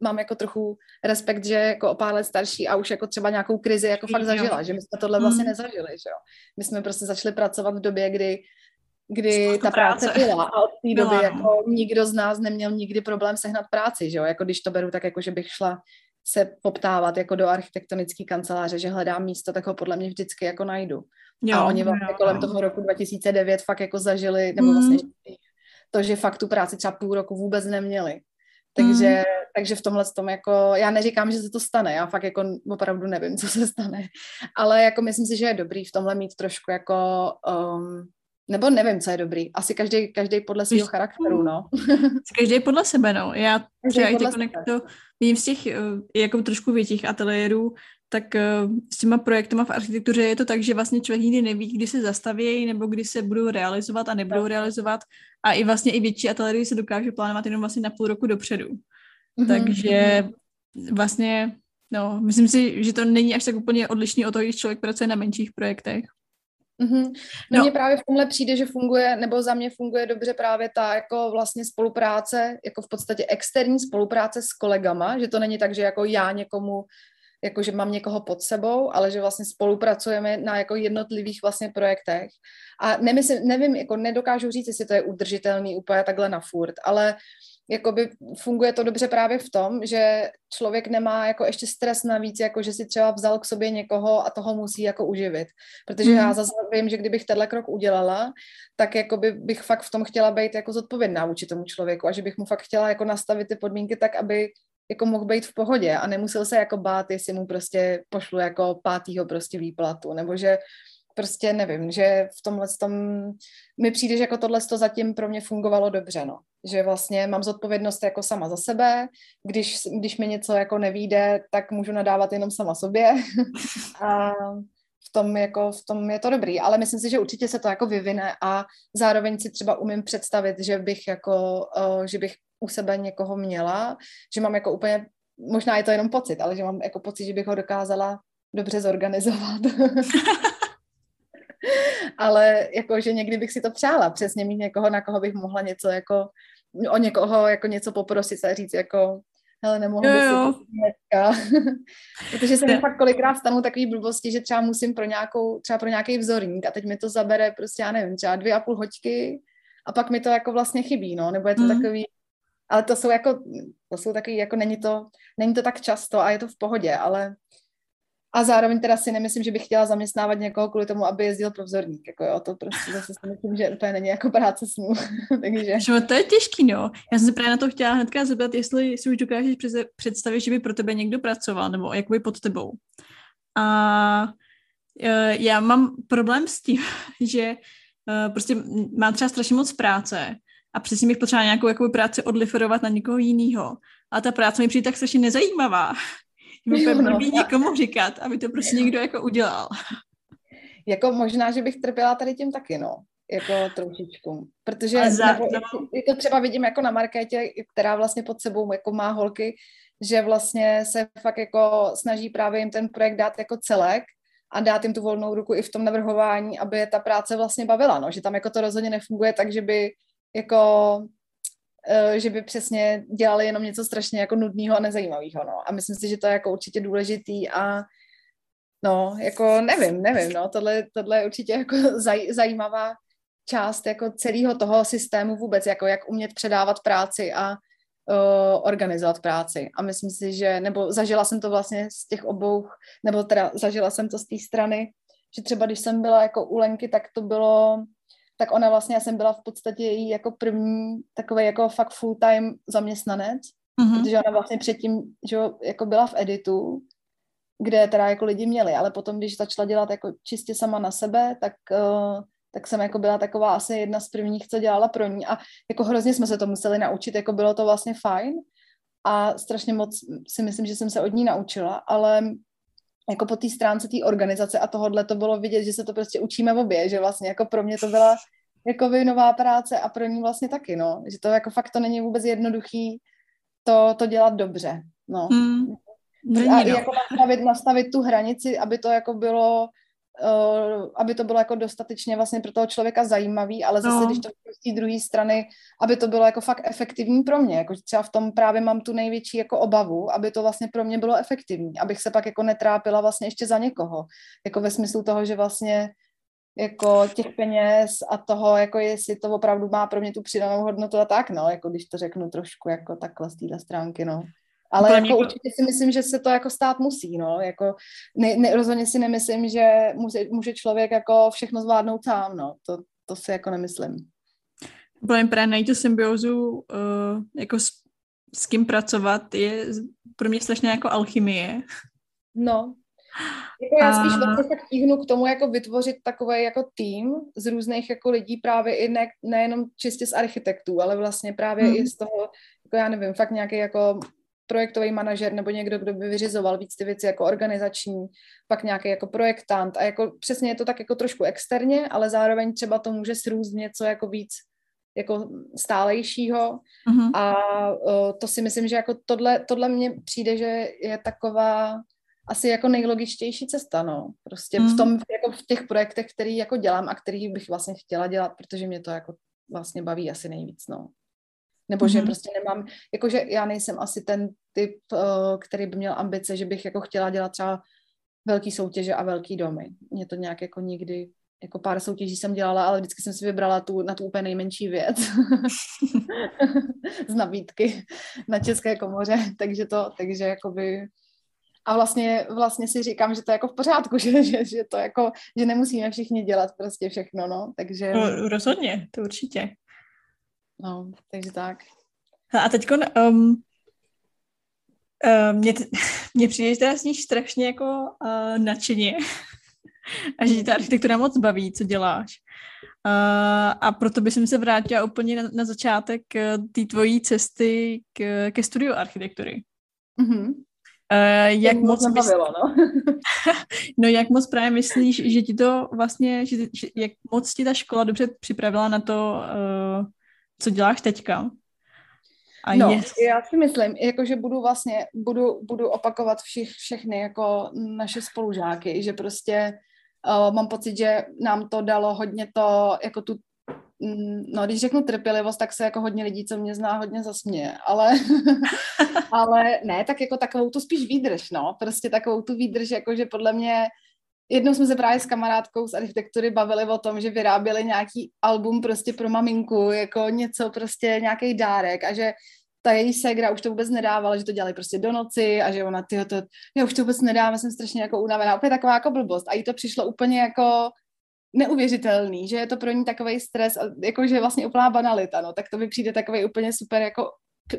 mám jako trochu respekt, že jako o pár let starší a už jako třeba nějakou krizi jako fakt zažila, že my jsme tohle vlastně nezažili, že jo. My jsme prostě začali pracovat v době, kdy kdy ta práce, práce byla a od té doby jako nikdo z nás neměl nikdy problém sehnat práci, že jo, jako když to beru tak jako, že bych šla se poptávat jako do architektonické kanceláře, že hledám místo, tak ho podle mě vždycky jako najdu. Jo, a oni vlastně jo, kolem jo. toho roku dva tisíce devět fakt jako zažili, nebo mm. vlastně to, že fakt tu práci třeba půl roku vůbec neměli. Takže, mm. takže v tomhle tom jako, já neříkám, že se to stane, já fakt jako opravdu nevím, co se stane, ale jako myslím si, že je dobrý v tomhle mít trošku jako um, nebo nevím, co je dobrý. Asi každý, každý podle svého charakteru, no. Každý podle sebe, no. Já třeba i to vím z těch jako trošku větších ateliérů, tak s těma projektama v architektuře je to tak, že vlastně člověk nikdy neví, kdy se zastaví nebo kdy se budou realizovat a nebudou realizovat. A i vlastně i větší ateliéry se dokáže plánovat jenom vlastně na půl roku dopředu. Mm-hmm. Takže vlastně, no, myslím si, že to není až tak úplně odlišný od toho, když člověk pracuje na menších projektech. Mm-hmm. No, no. Mně právě v tomhle přijde, že funguje, nebo za mě funguje dobře právě ta jako vlastně spolupráce, jako v podstatě externí spolupráce s kolegama, že to není tak, že jako já někomu, jako že mám někoho pod sebou, ale že vlastně spolupracujeme na jako jednotlivých vlastně projektech. A nemyslím, nevím, jako nedokážu říct, jestli to je udržitelný úplně takhle na furt, ale jakoby funguje to dobře právě v tom, že člověk nemá jako ještě stres navíc, jako že si třeba vzal k sobě někoho a toho musí jako uživit. Protože mm. já zase vím, že kdybych tenhle krok udělala, tak jakoby bych fakt v tom chtěla být jako zodpovědná vůči tomu člověku a že bych mu fakt chtěla jako nastavit ty podmínky tak, aby jako mohl být v pohodě a nemusel se jako bát, jestli mu prostě pošlu jako pátýho prostě výplatu, nebo že prostě nevím, že v tomhle tom mi přijde, že jako tohle to zatím pro mě fungovalo dobře, no. Že vlastně mám zodpovědnost jako sama za sebe, když, když mi něco jako nevíde, tak můžu nadávat jenom sama sobě a v tom, jako, v tom je to dobrý, ale myslím si, že určitě se to jako vyvine a zároveň si třeba umím představit, že bych jako, že bych u sebe někoho měla, že mám jako úplně, možná je to jenom pocit, ale že mám jako pocit, že bych ho dokázala dobře zorganizovat. Ale jakože někdy bych si to přála, přesně mít někoho, na koho bych mohla něco jako, o někoho jako něco poprosit a říct jako, hele, nemohu jo, jo. si dneska. Protože se mi fakt kolikrát stanou takový blbosti, že třeba musím pro nějakou, třeba pro nějaký vzorník a teď mi to zabere prostě, já nevím, třeba dvě a půl hoďky a pak mi to jako vlastně chybí, no, nebo je to mm. takový, ale to jsou jako, to jsou takový, jako není to, není to tak často a je to v pohodě, ale a zároveň teda si nemyslím, že bych chtěla zaměstnávat někoho kvůli tomu, aby jezdil pro vzorník. Jako jo, to prostě zase si myslím, že to není jako práce snů. Takže to je těžký, no. Já jsem se právě na to chtěla hnedka zeptat, jestli si už dokážeš představit, že by pro tebe někdo pracoval, nebo jak by pod tebou. A já mám problém s tím, že prostě mám třeba strašně moc práce a přesně bych potřeba nějakou jakou práci odliferovat na někoho jiného. A ta práce mi přijde tak strašně nezajímavá. Můžeme no, první někomu říkat, aby to prostě někdo jako udělal. Jako možná, že bych trpěla tady tím taky, no. Jako trošičku. Protože za, nebo, za... to třeba vidím jako na Markétě, která vlastně pod sebou jako má holky, že vlastně se fakt jako snaží právě jim ten projekt dát jako celek a dát jim tu volnou ruku i v tom navrhování, aby je ta práce vlastně bavila, no. Že tam jako to rozhodně nefunguje tak, že by jako... že by přesně dělali jenom něco strašně jako nudného a nezajímavého, no. A myslím si, že to je jako určitě důležitý a No, jako nevím, nevím, no, tohle, tohle je určitě jako zaj, zajímavá část jako celého toho systému vůbec, jako jak umět předávat práci a uh, organizovat práci. A myslím si, že, nebo zažila jsem to vlastně z těch obou, nebo teda zažila jsem to z té strany, že třeba když jsem byla jako u Lenky, tak to bylo, tak ona vlastně, já jsem byla v podstatě její jako první takovej jako fakt full-time zaměstnanec, mm-hmm. protože ona vlastně předtím, že jako byla v editu, kde teda jako lidi měli, ale potom, když začala dělat jako čistě sama na sebe, tak, uh, tak jsem jako byla taková asi jedna z prvních, co dělala pro ní a jako hrozně jsme se to museli naučit, jako bylo to vlastně fajn a strašně moc si myslím, že jsem se od ní naučila, ale jako po té stránce té organizace a tohodle to bylo vidět, že se to prostě učíme obě, že vlastně jako pro mě to byla jako by nová práce a pro ní vlastně taky, no, že to jako fakt to není vůbec jednoduchý to, to dělat dobře, no. Mm. A jako nastavit, nastavit tu hranici, aby to jako bylo, uh, aby to bylo jako dostatečně vlastně pro toho člověka zajímavý, ale zase, no. když to z té druhé strany, aby to bylo jako fakt efektivní pro mě, jako třeba v tom právě mám tu největší jako obavu, aby to vlastně pro mě bylo efektivní, abych se pak jako netrápila vlastně ještě za někoho, jako ve smyslu toho, že vlastně jako těch peněz a toho, jako jestli to opravdu má pro mě tu přidanou hodnotu a tak, no, jako když to řeknu trošku jako takhle z téhle stránky, no. Ale jako určitě si myslím, že se to jako stát musí, no, jako ne, ne, rozhodně si nemyslím, že může, může člověk jako všechno zvládnout sám, no, to, to si jako nemyslím. Problém právě najít tu symbiózu, uh, jako s, s kým pracovat, je pro mě strašně jako alchymie. No, jako já spíš vlastně tak tíhnu k tomu jako vytvořit takový jako tým z různých jako lidí právě i ne, nejenom čistě z architektů, ale vlastně právě hmm. i z toho, jako já nevím, fakt nějaký jako projektový manažer nebo někdo, kdo by vyřizoval víc ty věci jako organizační, pak nějaký jako projektant a jako přesně je to tak jako trošku externě, ale zároveň třeba to může srůst něco jako víc jako stálejšího mm-hmm. a o, to si myslím, že jako tohle, tohle mně přijde, že je taková asi jako nejlogičtější cesta, no. Prostě mm-hmm. v tom, jako v těch projektech, který jako dělám a který bych vlastně chtěla dělat, protože mě to jako vlastně baví asi nejvíc, no. Nebo že mm-hmm. prostě nemám, jakože já nejsem asi ten typ, který by měl ambice, že bych jako chtěla dělat třeba velký soutěže a velký domy. Mě to nějak jako nikdy, jako pár soutěží jsem dělala, ale vždycky jsem si vybrala tu, na tu úplně nejmenší věc z nabídky na České komoře, takže to, takže jakoby... A vlastně, vlastně si říkám, že to je jako v pořádku, že, že, že to jako, že nemusíme všichni dělat prostě všechno, no, takže... No, rozhodně, to určitě. No, takže tak. A teďko um, uh, mě, t- mě přijde, že teda sníš strašně jako uh, nadšeně a že ta architektura moc baví, co děláš. Uh, a proto bych se vrátila úplně na, na začátek uh, té tvojí cesty k, ke studiu architektury. Mm-hmm. Uh, jak moc moc bavilo, mysl... no? No, jak moc právě myslíš, že ti to vlastně, že, že, jak moc ti ta škola dobře připravila na to... Uh, co děláš teďka? A no, yes. já si myslím, jako, že budu vlastně, budu, budu opakovat všich, všechny jako naše spolužáky, že prostě uh, mám pocit, že nám to dalo hodně to, jako tu, no, když řeknu trpělivost, tak se jako hodně lidí, co mě zná, hodně zasměje, ale, ale ne, tak jako takovou tu spíš výdrž, no, prostě takovou tu výdrž, jako, že podle mě jednou jsme se právě s kamarádkou z architektury bavili o tom, že vyráběli nějaký album prostě pro maminku, jako něco prostě, nějaký dárek a že ta její ségra už to vůbec nedávala, že to dělali prostě do noci a že ona, tyjo, to, já už to vůbec nedám, já jsem strašně jako unavená, úplně taková jako blbost a jí to přišlo úplně jako neuvěřitelný, že je to pro ní takovej stres, jako že je vlastně úplná banalita, no, tak to mi přijde takovej úplně super jako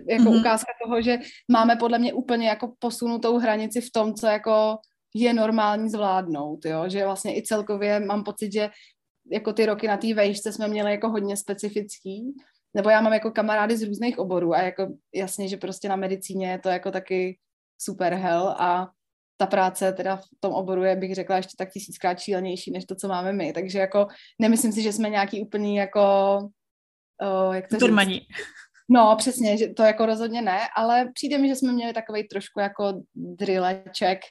jako mm-hmm. ukázka toho, že máme podle mě úplně jako posunutou hranici v tom, co jako je normální zvládnout, jo? Že vlastně i celkově mám pocit, že jako ty roky na té vejšce jsme měli jako hodně specifický, nebo já mám jako kamarády z různých oborů a jako jasně, že prostě na medicíně je to jako taky super hell a ta práce teda v tom oboru je, bych řekla, ještě tak tisíckrát šílenější než to, co máme my, takže jako nemyslím si, že jsme nějaký úplný jako o, jak to turmaní. No, přesně, že to jako rozhodně ne, ale přijde mi, že jsme měli takovej trošku jako drileček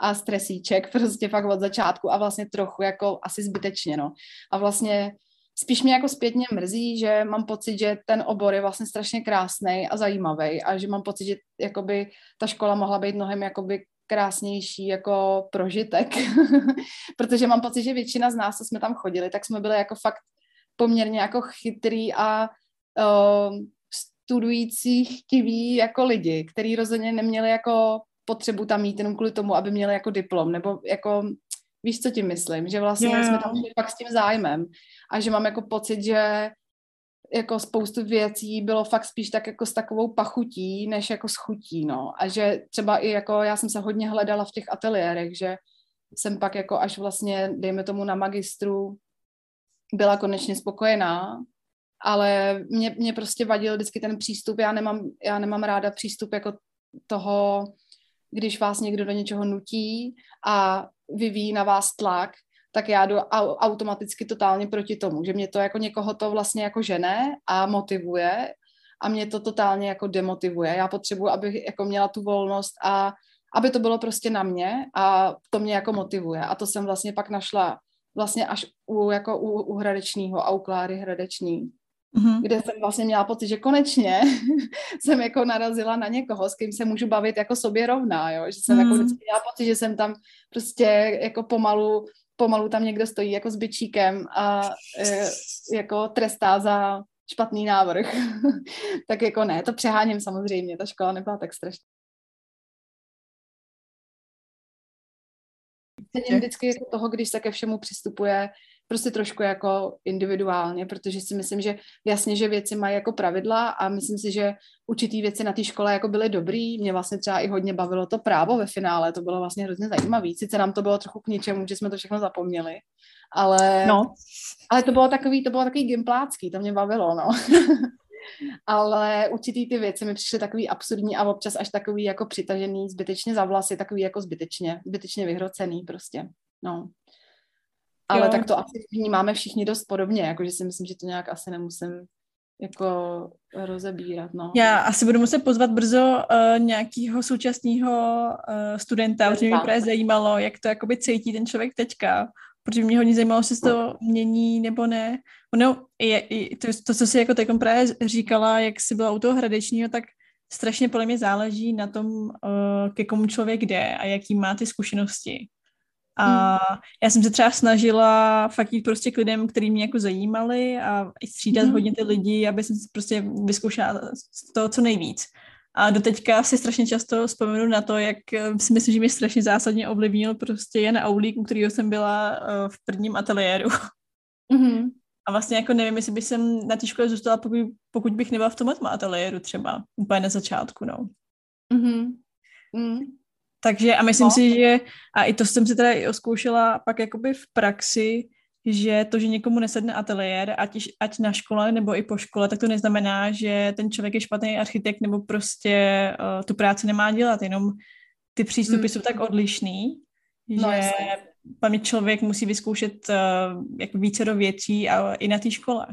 a stresíček prostě fakt od začátku a vlastně trochu jako asi zbytečně, no. A vlastně spíš mě jako zpětně mrzí, že mám pocit, že ten obor je vlastně strašně krásnej a zajímavý a že mám pocit, že jakoby ta škola mohla být mnohem jakoby krásnější jako prožitek, protože mám pocit, že většina z nás, co jsme tam chodili, tak jsme byli jako fakt poměrně jako chytrý a uh, studující, chtiví jako lidi, kteří rozhodně neměli jako potřebu tam jít jenom kvůli tomu, aby měli jako diplom, nebo jako, víš, co tím myslím, že vlastně yeah. jsme tam byli fakt s tím zájmem a že mám jako pocit, že jako spoustu věcí bylo fakt spíš tak jako s takovou pachutí, než jako s chutí, no. A že třeba i jako já jsem se hodně hledala v těch ateliérech, že jsem pak jako až vlastně, dejme tomu na magistru, byla konečně spokojená, ale mě, mě prostě vadil vždycky ten přístup, já nemám, já nemám ráda přístup jako toho, když vás někdo do něčeho nutí a vyvíjí na vás tlak, tak já jdu automaticky totálně proti tomu, že mě to jako někoho to vlastně jako žene a motivuje a mě to totálně jako demotivuje. Já potřebuji, abych jako měla tu volnost a aby to bylo prostě na mě a to mě jako motivuje. A to jsem vlastně pak našla vlastně až u, jako u, u Hradečnýho a u Kláry Hradečný, mm-hmm. kde jsem vlastně měla pocit, že konečně jsem jako narazila na někoho, s kým se můžu bavit jako sobě rovná, jo? Že jsem mm-hmm. jako vždycky měla pocit, že jsem tam prostě jako pomalu pomalu tam někdo stojí jako s bičíkem a e, jako trestá za špatný návrh. Tak jako ne, to přeháním samozřejmě, ta škola nebyla tak strašná. Cením vždycky jako toho, když se ke všemu přistupuje prostě trošku jako individuálně, protože si myslím, že jasně, že věci mají jako pravidla a myslím si, že určitý věci na té škole jako byly dobrý. Mě vlastně třeba i hodně bavilo to právo ve finále, to bylo vlastně hrozně zajímavý. Sice nám to bylo trochu k ničemu, že jsme to všechno zapomněli, ale, no. ale to bylo takový, to bylo takový gimplácký, to mě bavilo, no. Ale určitý ty věci mi přišly takový absurdní a občas až takový jako přitažený, zbytečně za vlasy, takový jako zbytečně, zbytečně vyhrocený prostě, no. Ale jo. Tak to asi vnímáme všichni dost podobně, jakože si myslím, že to nějak asi nemusím jako rozebírat, no. Já asi budu muset pozvat brzo uh, nějakého současného uh, studenta, protože mě právě zajímalo, jak to jakoby cítí ten člověk teďka, protože mě hodně zajímalo, jestli se to mění nebo ne. No, i, i to, to, co jsi jako teď právě říkala, jak jsi byla u toho Hradečního, tak strašně podle mě záleží na tom, uh, ke komu člověk jde a jaký má ty zkušenosti. A já jsem se třeba snažila fakt jít prostě k lidem, který mě jako zajímali a střídat mm. hodně ty lidi, aby jsem prostě vyzkoušela z toho co nejvíc. A doteďka si strašně často vzpomenu na to, jak si myslím, že mě strašně zásadně ovlivnil prostě Jana Aulí, u kterého jsem byla v prvním ateliéru. Mm. A vlastně jako nevím, jestli bych jsem na té škole zůstala, pokud, pokud bych nebyla v tomhle ateliéru třeba úplně na začátku, no. Mm. Mm. Takže a myslím no. si, že, a i to jsem si teda i oskoušela pak jakoby v praxi, že to, že někomu nesedne ateliér, ať, ať na škole nebo i po škole, tak to neznamená, že ten člověk je špatný architekt nebo prostě uh, tu práci nemá dělat, jenom ty přístupy mm. jsou tak odlišný, no, že paměť člověk musí vyzkoušet uh, jako vícero věcí a i na té škole.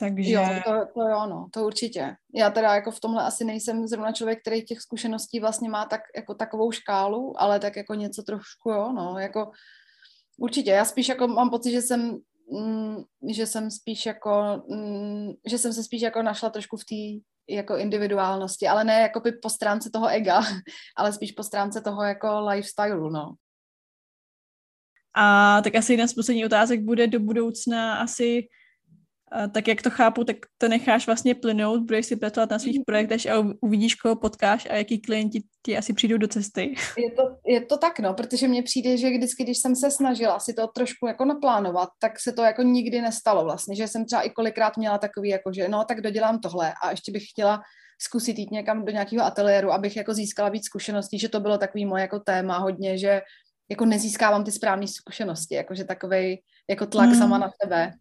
Takže... Jo, to, to jo, no, to určitě. Já teda jako v tomhle asi nejsem zrovna člověk, který těch zkušeností vlastně má tak jako takovou škálu, ale tak jako něco trošku, jo, no, jako určitě. Já spíš jako mám pocit, že jsem, mm, že jsem spíš jako, mm, že jsem se spíš jako našla trošku v té jako individuálnosti, ale ne jako by po stránce toho ega, ale spíš po stránce toho jako lifestylu, no. A tak asi jedna z posledních otázek bude do budoucna asi... Tak jak to chápu, tak to necháš vlastně plynout, budeš si pracovat na svých projektech a uvidíš, koho potkáš a jaký klienti ti asi přijdou do cesty. Je to, je to tak, no, protože mně přijde, že vždycky, když jsem se snažila si to trošku jako naplánovat, tak se to jako nikdy nestalo vlastně, že jsem třeba i kolikrát měla takový jako, že no, tak dodělám tohle a ještě bych chtěla zkusit jít někam do nějakého ateliéru, abych jako získala víc zkušeností, že to bylo takový moje jako téma hodně, že jako nezískávám ty správné zkušenosti, jakože takovej jako tlak hmm. sama na sebe.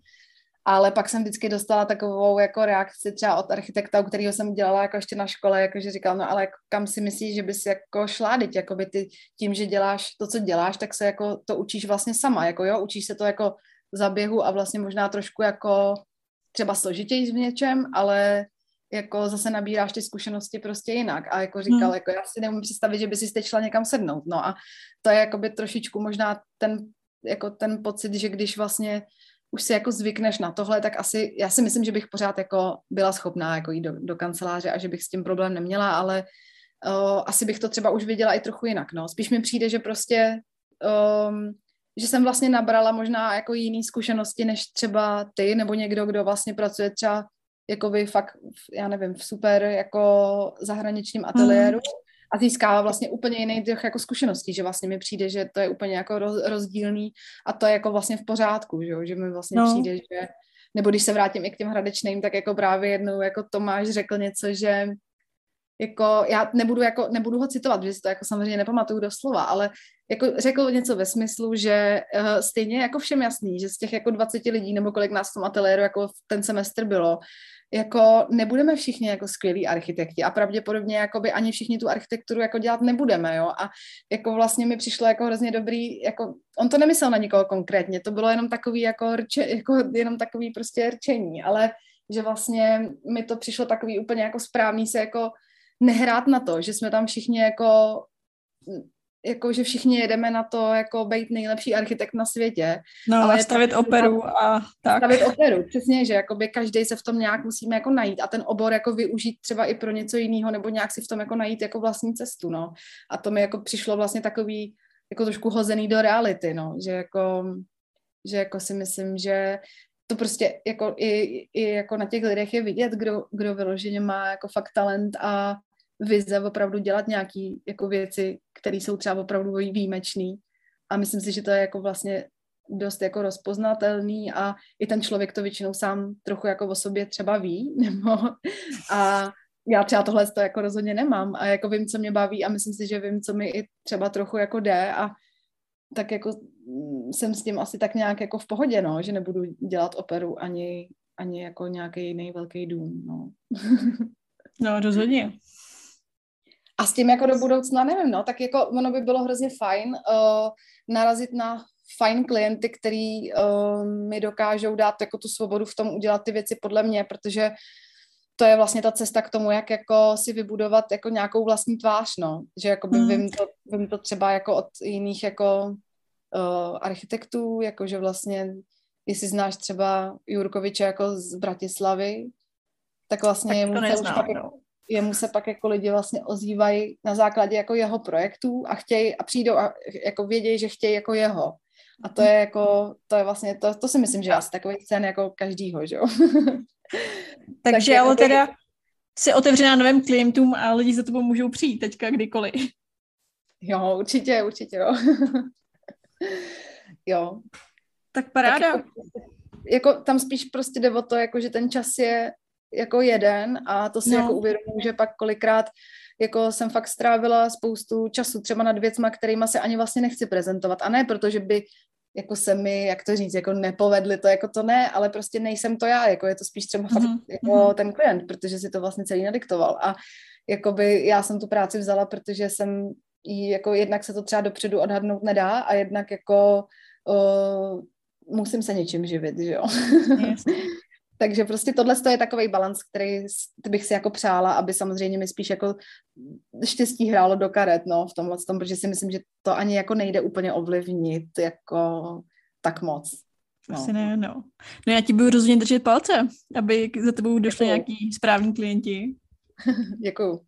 Ale pak jsem vždycky dostala takovou jako reakci třeba od architekta, u kterého jsem dělala jako ještě na škole, jakože říkal, no ale kam si myslíš, že bys jako šla, teď jakoby ty tím, že děláš to, co děláš, tak se jako to učíš vlastně sama, jako jo, učíš se to jako za běhu a vlastně možná trošku jako třeba složitěji v něčem, ale jako zase nabíráš ty zkušenosti prostě jinak a jako říkal, no. jako já si nemůžu představit, že by si teď šla někam sednout, no a to je jakoby trošičku možná ten, jako ten pocit, že když vlastně už si jako zvykneš na tohle, tak asi, já si myslím, že bych pořád jako byla schopná jako jít do, do kanceláře a že bych s tím problém neměla, ale uh, asi bych to třeba už viděla i trochu jinak, no. Spíš mi přijde, že prostě, um, že jsem vlastně nabrala možná jako jiný zkušenosti, než třeba ty, nebo někdo, kdo vlastně pracuje třeba jakoby fakt, já nevím, v super jako zahraničním ateliéru a získává vlastně úplně jiný druh jako zkušeností, že vlastně mi přijde, že to je úplně jako roz, rozdílný a to je jako vlastně v pořádku, že, že mi vlastně no. přijde, že nebo když se vrátím i k těm Hradečným, tak jako právě jednou jako Tomáš řekl něco, že jako já nebudu, jako, nebudu ho citovat, že si to jako samozřejmě nepamatuju doslova, ale jako řekl něco ve smyslu, že uh, stejně jako všem jasný, že z těch jako dvaceti lidí nebo kolik nás v tom ateliéru jako ten semestr bylo, jako nebudeme všichni jako skvělí architekti a pravděpodobně jakoby ani všichni tu architekturu jako dělat nebudeme, jo, a jako vlastně mi přišlo jako hrozně dobrý, jako on to nemyslel na nikoho konkrétně, to bylo jenom takový jako, rče, jako jenom takový prostě rčení, ale že vlastně mi to přišlo takový úplně jako správný se jako nehrát na to, že jsme tam všichni jako, jako že všichni jedeme na to, jako být nejlepší architekt na světě. No ale a stavit to, operu a tak. Stavit operu, přesně, že jakoby každej se v tom nějak musíme jako najít a ten obor jako využít třeba i pro něco jiného, nebo nějak si v tom jako najít jako vlastní cestu, no. A to mi jako přišlo vlastně takový, jako trošku hozený do reality, no, že jako, že jako si myslím, že to prostě jako i, i jako na těch lidech je vidět, kdo, kdo vyloženě má jako fakt talent a vize opravdu dělat nějaký jako věci, které jsou třeba opravdu výjimečný. A myslím si, že to je jako vlastně dost jako rozpoznatelný a i ten člověk to většinou sám trochu jako o sobě třeba ví. Nebo a já třeba tohle to jako rozhodně nemám a jako vím, co mě baví a myslím si, že vím, co mi i třeba trochu jako jde a tak jako jsem s tím asi tak nějak jako v pohodě, no, že nebudu dělat operu ani, ani jako nějaký jiný velký dům, no. No, rozhodně. A s tím jako do budoucna, nevím, no, tak jako ono by bylo hrozně fajn uh, narazit na fajn klienty, který uh, mi dokážou dát jako tu svobodu v tom udělat ty věci podle mě, protože to je vlastně ta cesta k tomu, jak jako si vybudovat jako nějakou vlastní tvář, no. Že jakoby mm. vím, to, vím to třeba jako od jiných jako uh, architektů, jakože vlastně, jestli znáš třeba Jurkoviče jako z Bratislavy, tak vlastně tak jemu, to neznám, se už no. pak, jemu se pak jako lidi vlastně ozývají na základě jako jeho projektů a chtějí a přijdou a jako vědějí, že chtějí jako jeho. A to je jako, to je vlastně, to, to si myslím, že asi takový cen jako každýho, že jo. Takže tak ale to... teda jsi otevřená novým klientům a lidi za tebou můžou přijít teďka kdykoliv. Jo, určitě, určitě, jo. Jo. Tak paráda. Tak jako, jako tam spíš prostě jde o to, jako, že ten čas je jako jeden a to si no. jako uvědomuji, že pak kolikrát jako jsem fakt strávila spoustu času třeba nad věcma, kterýma se ani vlastně nechci prezentovat. A ne proto, že by jako se mi, jak to říct, jako nepovedly to, jako to ne, ale prostě nejsem to já, jako je to spíš třeba fakt mm-hmm. jako ten klient, protože si to vlastně celý nadiktoval. A jakoby já jsem tu práci vzala, protože jsem jí, jako jednak se to třeba dopředu odhadnout nedá a jednak jako uh, musím se něčím živit, že jo. Yes. Takže prostě tohle je takovej balans, který bych si jako přála, aby samozřejmě mi spíš jako štěstí hrálo do karet, no, v tomhle tom, protože si myslím, že to ani jako nejde úplně ovlivnit jako tak moc. No. Asi ne, no. No já ti budu rozhodně držet palce, aby za tebou došli Děkuju. Nějaký správní klienti. Děkuju.